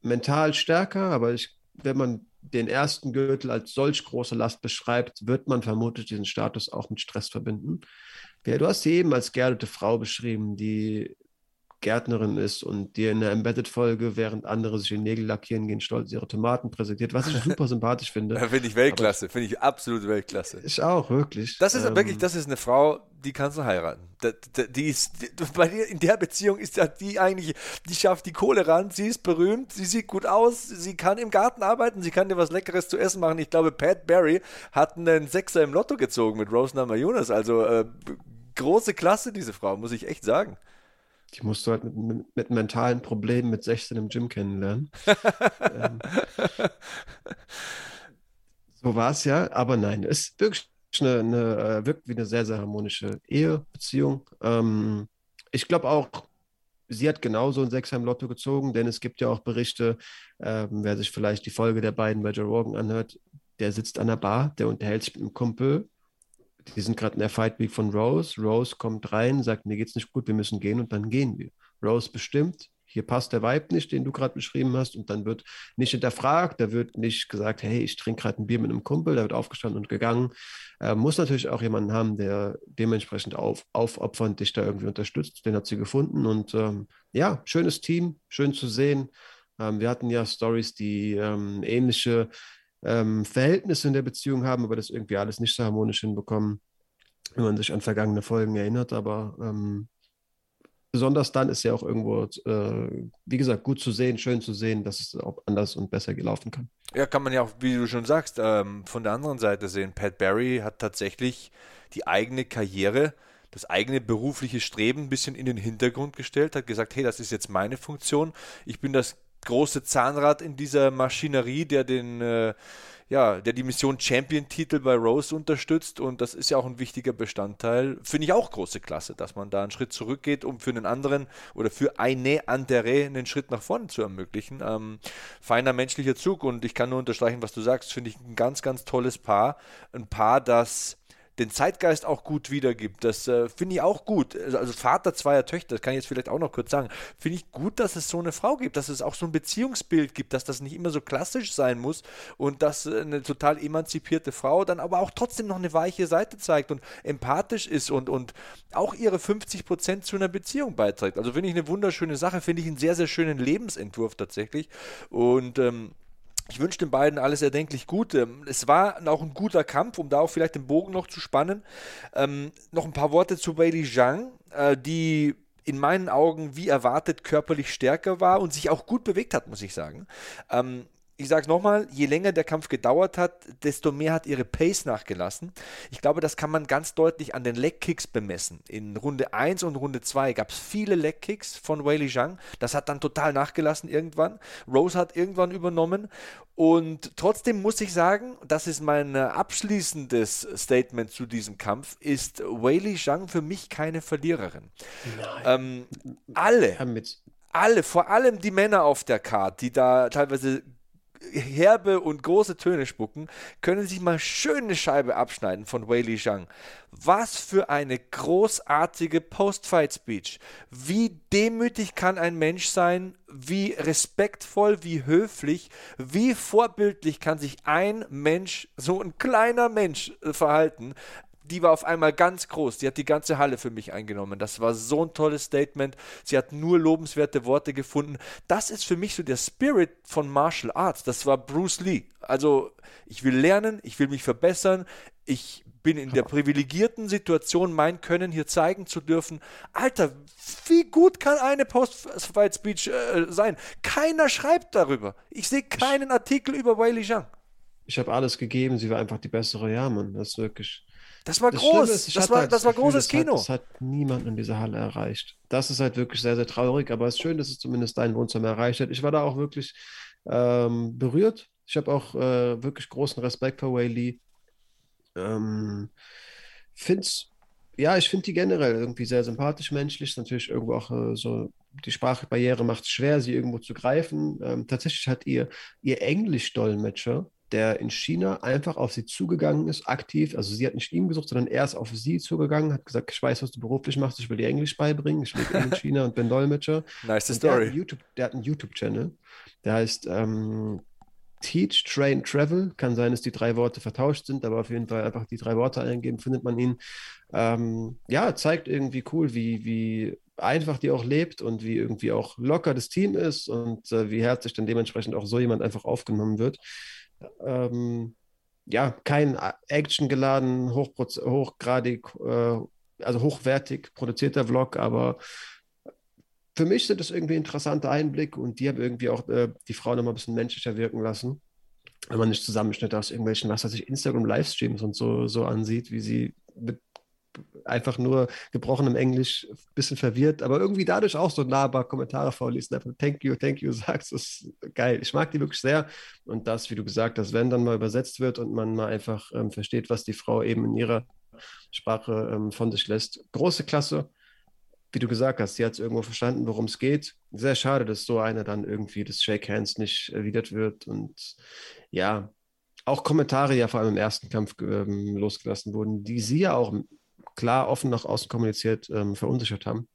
mental stärker, aber wenn man den ersten Gürtel als solch große Last beschreibt, wird man vermutlich diesen Status auch mit Stress verbinden. Ja, du hast sie eben als geerdete Frau beschrieben, die Gärtnerin ist und dir in der Embedded-Folge, während andere sich den Nägel lackieren gehen, stolz ihre Tomaten präsentiert, was ich super sympathisch finde. Finde ich Weltklasse, finde ich absolut Weltklasse. Ich auch, wirklich. Das ist wirklich, das ist eine Frau, die kannst du heiraten. Die ist, bei dir in der Beziehung ist die eigentlich, die schafft die Kohle ran, sie ist berühmt, sie sieht gut aus, sie kann im Garten arbeiten, sie kann dir was Leckeres zu essen machen. Ich glaube, Pat Barry hat einen Sechser im Lotto gezogen mit Rose Namajunas, also große Klasse diese Frau, muss ich echt sagen. Die musst du halt mit mentalen Problemen mit 16 im Gym kennenlernen. So war es ja, aber nein, es ist wirklich wirkt wie eine sehr, sehr harmonische Ehebeziehung. Ich glaube auch, sie hat genauso ein Sechser im Lotto gezogen, denn es gibt ja auch Berichte, wer sich vielleicht die Folge der beiden bei Joe Rogan anhört, der sitzt an der Bar, der unterhält sich mit einem Kumpel. Die sind gerade in der Fight Week von Rose. Rose kommt rein, sagt, mir geht's nicht gut, wir müssen gehen und dann gehen wir. Rose bestimmt, hier passt der Vibe nicht, den du gerade beschrieben hast, und dann wird nicht hinterfragt, da wird nicht gesagt, hey, ich trinke gerade ein Bier mit einem Kumpel, da wird aufgestanden und gegangen. Muss natürlich auch jemanden haben, der dementsprechend aufopfernd dich da irgendwie unterstützt, den hat sie gefunden und ja, schönes Team, schön zu sehen. Wir hatten ja Stories, die ähnliche Verhältnisse in der Beziehung haben, aber das irgendwie alles nicht so harmonisch hinbekommen, wenn man sich an vergangene Folgen erinnert, aber besonders dann ist ja auch irgendwo, wie gesagt, gut zu sehen, schön zu sehen, dass es auch anders und besser gelaufen kann. Ja, kann man ja auch, wie du schon sagst, von der anderen Seite sehen. Pat Barry hat tatsächlich die eigene Karriere, das eigene berufliche Streben ein bisschen in den Hintergrund gestellt, hat gesagt, hey, das ist jetzt meine Funktion, ich bin das große Zahnrad in dieser Maschinerie, der der die Mission Champion-Titel bei Rose unterstützt, und das ist ja auch ein wichtiger Bestandteil. Finde ich auch große Klasse, dass man da einen Schritt zurückgeht, um für einen anderen oder für eine andere einen Schritt nach vorne zu ermöglichen. Feiner menschlicher Zug, und ich kann nur unterstreichen, was du sagst, finde ich ein ganz, ganz tolles Paar. Ein Paar, das den Zeitgeist auch gut wiedergibt, das finde ich auch gut, also Vater zweier Töchter, das kann ich jetzt vielleicht auch noch kurz sagen, finde ich gut, dass es so eine Frau gibt, dass es auch so ein Beziehungsbild gibt, dass das nicht immer so klassisch sein muss und dass eine total emanzipierte Frau dann aber auch trotzdem noch eine weiche Seite zeigt und empathisch ist und auch ihre 50% zu einer Beziehung beiträgt, also finde ich eine wunderschöne Sache, finde ich einen sehr, sehr schönen Lebensentwurf tatsächlich, und ich wünsche den beiden alles erdenklich Gute. Es war auch ein guter Kampf, um da auch vielleicht den Bogen noch zu spannen. Noch ein paar Worte zu Weili Zhang, die in meinen Augen wie erwartet körperlich stärker war und sich auch gut bewegt hat, muss ich sagen. Ich sage es nochmal, je länger der Kampf gedauert hat, desto mehr hat ihre Pace nachgelassen. Ich glaube, das kann man ganz deutlich an den Legkicks bemessen. In Runde 1 und Runde 2 gab es viele Legkicks von Weili Zhang. Das hat dann total nachgelassen irgendwann. Rose hat irgendwann übernommen. Und trotzdem muss ich sagen, das ist mein abschließendes Statement zu diesem Kampf, ist Weili Zhang für mich keine Verliererin. Nein. Alle, vor allem die Männer auf der Card, die da teilweise herbe und große Töne spucken, können sich mal schön eine Scheibe abschneiden von Weili Zhang. Was für eine großartige Post-Fight-Speech. Wie demütig kann ein Mensch sein, wie respektvoll, wie höflich, wie vorbildlich kann sich ein Mensch, so ein kleiner Mensch, verhalten. Die war auf einmal ganz groß. Die hat die ganze Halle für mich eingenommen. Das war so ein tolles Statement. Sie hat nur lobenswerte Worte gefunden. Das ist für mich so der Spirit von Martial Arts. Das war Bruce Lee. Also ich will lernen, ich will mich verbessern. Ich bin in der privilegierten Situation, mein Können hier zeigen zu dürfen. Alter, wie gut kann eine Post-Fight-Speech sein? Keiner schreibt darüber. Ich sehe keinen Artikel über Weili Zhang. Ich habe alles gegeben. Sie war einfach die bessere. Ja, Mann, das ist wirklich... Das war groß, das war großes Kino. Das hat niemand in dieser Halle erreicht. Das ist halt wirklich sehr, sehr traurig, aber es ist schön, dass es zumindest dein Wohnzimmer erreicht hat. Ich war da auch wirklich berührt. Ich habe auch wirklich großen Respekt vor Weili. Ich finde die generell irgendwie sehr sympathisch, menschlich. Natürlich irgendwo auch so, die Sprachbarriere macht es schwer, sie irgendwo zu greifen. Tatsächlich hat ihr Englisch-Dolmetscher, der in China einfach auf sie zugegangen ist, aktiv, also sie hat nicht ihn gesucht, sondern er ist auf sie zugegangen, hat gesagt, ich weiß, was du beruflich machst, ich will dir Englisch beibringen, ich lebe in China und bin Dolmetscher. Nice und story. Der hat einen YouTube-Channel, der heißt Teach, Train, Travel, kann sein, dass die drei Worte vertauscht sind, aber auf jeden Fall einfach die drei Worte eingeben, findet man ihn. Zeigt irgendwie cool, wie einfach die auch lebt und wie irgendwie auch locker das Team ist und wie herzlich dann dementsprechend auch so jemand einfach aufgenommen wird. Kein Action geladen, hochwertig produzierter Vlog, aber für mich sind das irgendwie interessante Einblicke und die haben irgendwie auch die Frau nochmal ein bisschen menschlicher wirken lassen, wenn man nicht Zusammenschnitte aus irgendwelchen, was weiß ich, Instagram-Livestreams und so ansieht, wie sie mit einfach nur gebrochenem Englisch ein bisschen verwirrt, aber irgendwie dadurch auch so nahbar Kommentare vorlesen, einfach thank you, sagst, ist geil. Ich mag die wirklich sehr und das, wie du gesagt hast, wenn dann mal übersetzt wird und man mal einfach versteht, was die Frau eben in ihrer Sprache von sich lässt. Große Klasse, wie du gesagt hast, sie hat es irgendwo verstanden, worum es geht. Sehr schade, dass so einer dann irgendwie das Shake Hands nicht erwidert wird und ja, auch Kommentare ja vor allem im ersten Kampf losgelassen wurden, die sie ja auch klar offen nach außen kommuniziert, verunsichert haben.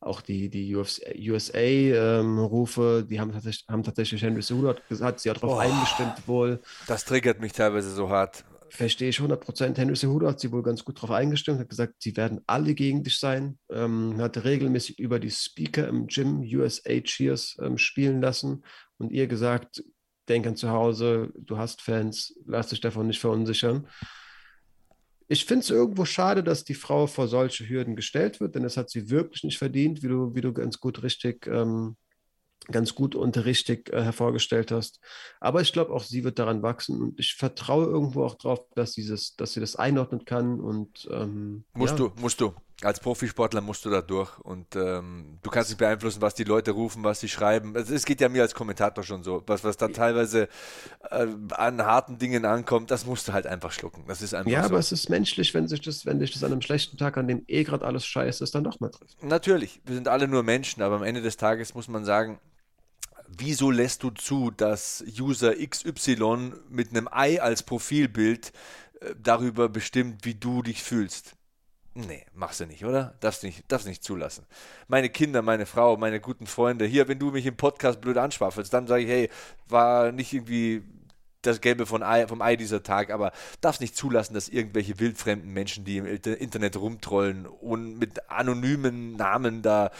auch die USA-Rufe, die haben tatsächlich Henry Cejudo gesagt, sie hat darauf eingestimmt wohl. Das triggert mich teilweise so hart. Verstehe ich 100%. Henry Cejudo hat sie wohl ganz gut darauf eingestimmt, hat gesagt, sie werden alle gegen dich sein. Hat regelmäßig über die Speaker im Gym USA-Cheers spielen lassen und ihr gesagt, denk an zu Hause, du hast Fans, lass dich davon nicht verunsichern. Ich finde es irgendwo schade, dass die Frau vor solche Hürden gestellt wird, denn das hat sie wirklich nicht verdient, wie du ganz gut und richtig hervorgestellt hast. Aber ich glaube, auch sie wird daran wachsen und ich vertraue irgendwo auch drauf, dass sie das einordnen kann. Und musst du. Als Profisportler musst du da durch und du kannst nicht beeinflussen, was die Leute rufen, was sie schreiben. Es geht ja mir als Kommentator schon so, was da teilweise an harten Dingen ankommt, das musst du halt einfach schlucken. Das ist einfach so. Ja, aber es ist menschlich, wenn dich das an einem schlechten Tag, an dem gerade alles scheiße ist, dann doch mal trifft. Natürlich, wir sind alle nur Menschen, aber am Ende des Tages muss man sagen, wieso lässt du zu, dass User XY mit einem Ei als Profilbild darüber bestimmt, wie du dich fühlst? Nee, machst du nicht, oder? Darfst nicht zulassen. Meine Kinder, meine Frau, meine guten Freunde, hier, wenn du mich im Podcast blöd anschwafelst, dann sage ich, hey, war nicht irgendwie das Gelbe vom Ei dieser Tag, aber darfst nicht zulassen, dass irgendwelche wildfremden Menschen, die im Internet rumtrollen und mit anonymen Namen da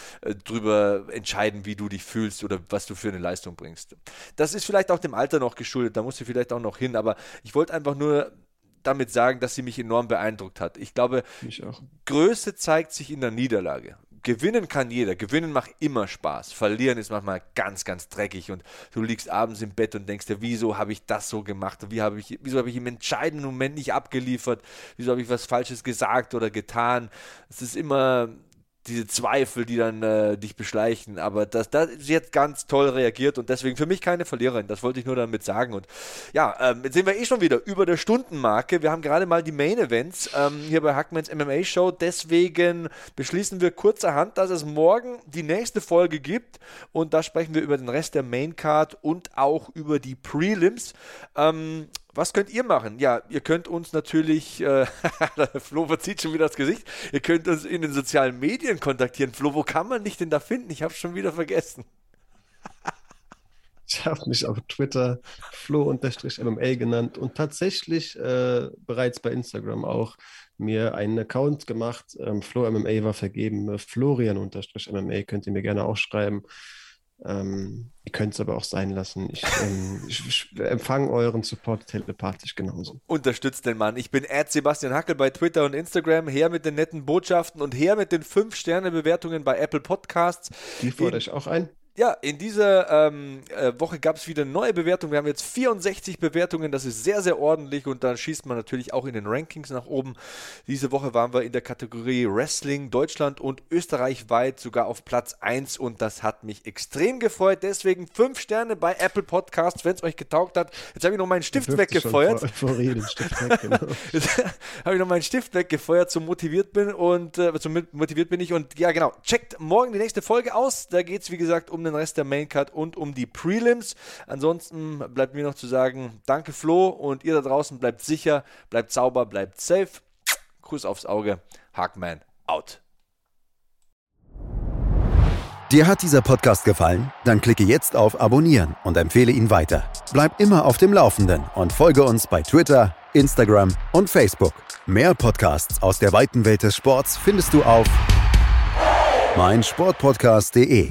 drüber entscheiden, wie du dich fühlst oder was du für eine Leistung bringst. Das ist vielleicht auch dem Alter noch geschuldet, da musst du vielleicht auch noch hin, aber ich wollte einfach nur damit sagen, dass sie mich enorm beeindruckt hat. Ich glaube, Größe zeigt sich in der Niederlage. Gewinnen kann jeder. Gewinnen macht immer Spaß. Verlieren ist manchmal ganz, ganz dreckig und du liegst abends im Bett und denkst dir, wieso habe ich das so gemacht? Wieso habe ich im entscheidenden Moment nicht abgeliefert? Wieso habe ich was Falsches gesagt oder getan? Es ist immer diese Zweifel, die dann dich beschleichen, aber sie hat ganz toll reagiert und deswegen für mich keine Verliererin, das wollte ich nur damit sagen. Und ja, jetzt sind wir schon wieder über der Stundenmarke, wir haben gerade mal die Main Events hier bei Hackmans MMA-Show, deswegen beschließen wir kurzerhand, dass es morgen die nächste Folge gibt und da sprechen wir über den Rest der Maincard und auch über die Prelims. Was könnt ihr machen? Ja, ihr könnt uns natürlich, Flo verzieht schon wieder das Gesicht, ihr könnt uns in den sozialen Medien kontaktieren. Flo, wo kann man dich denn da finden? Ich habe es schon wieder vergessen. Ich habe mich auf Twitter Flo_MMA genannt und tatsächlich bereits bei Instagram auch mir einen Account gemacht. Flo MMA war vergeben, Florian_MMA könnt ihr mir gerne auch schreiben. Ihr könnt es aber auch sein lassen. Ich empfange euren Support telepathisch genauso. Unterstützt den Mann. Ich bin @SebastianHackel bei Twitter und Instagram. Her mit den netten Botschaften und her mit den 5-Sterne-Bewertungen bei Apple Podcasts. Die fordere ich auch ein. Ja, in dieser Woche gab es wieder neue Bewertungen. Wir haben jetzt 64 Bewertungen. Das ist sehr, sehr ordentlich. Und dann schießt man natürlich auch in den Rankings nach oben. Diese Woche waren wir in der Kategorie Wrestling Deutschland und österreichweit sogar auf Platz 1. Und das hat mich extrem gefreut. Deswegen 5 Sterne bei Apple Podcasts, wenn es euch getaugt hat. Jetzt habe ich noch meinen Stift weggefeuert. Jetzt habe ich noch meinen Stift weggefeuert, so motiviert bin. Und ja, genau. Checkt morgen die nächste Folge aus. Da geht es, wie gesagt, um den Rest der Maincard und um die Prelims. Ansonsten bleibt mir noch zu sagen, danke Flo und ihr da draußen bleibt sicher, bleibt sauber, bleibt safe. Kuss aufs Auge, Hackman out. Dir hat dieser Podcast gefallen? Dann klicke jetzt auf Abonnieren und empfehle ihn weiter. Bleib immer auf dem Laufenden und folge uns bei Twitter, Instagram und Facebook. Mehr Podcasts aus der weiten Welt des Sports findest du auf meinsportpodcast.de.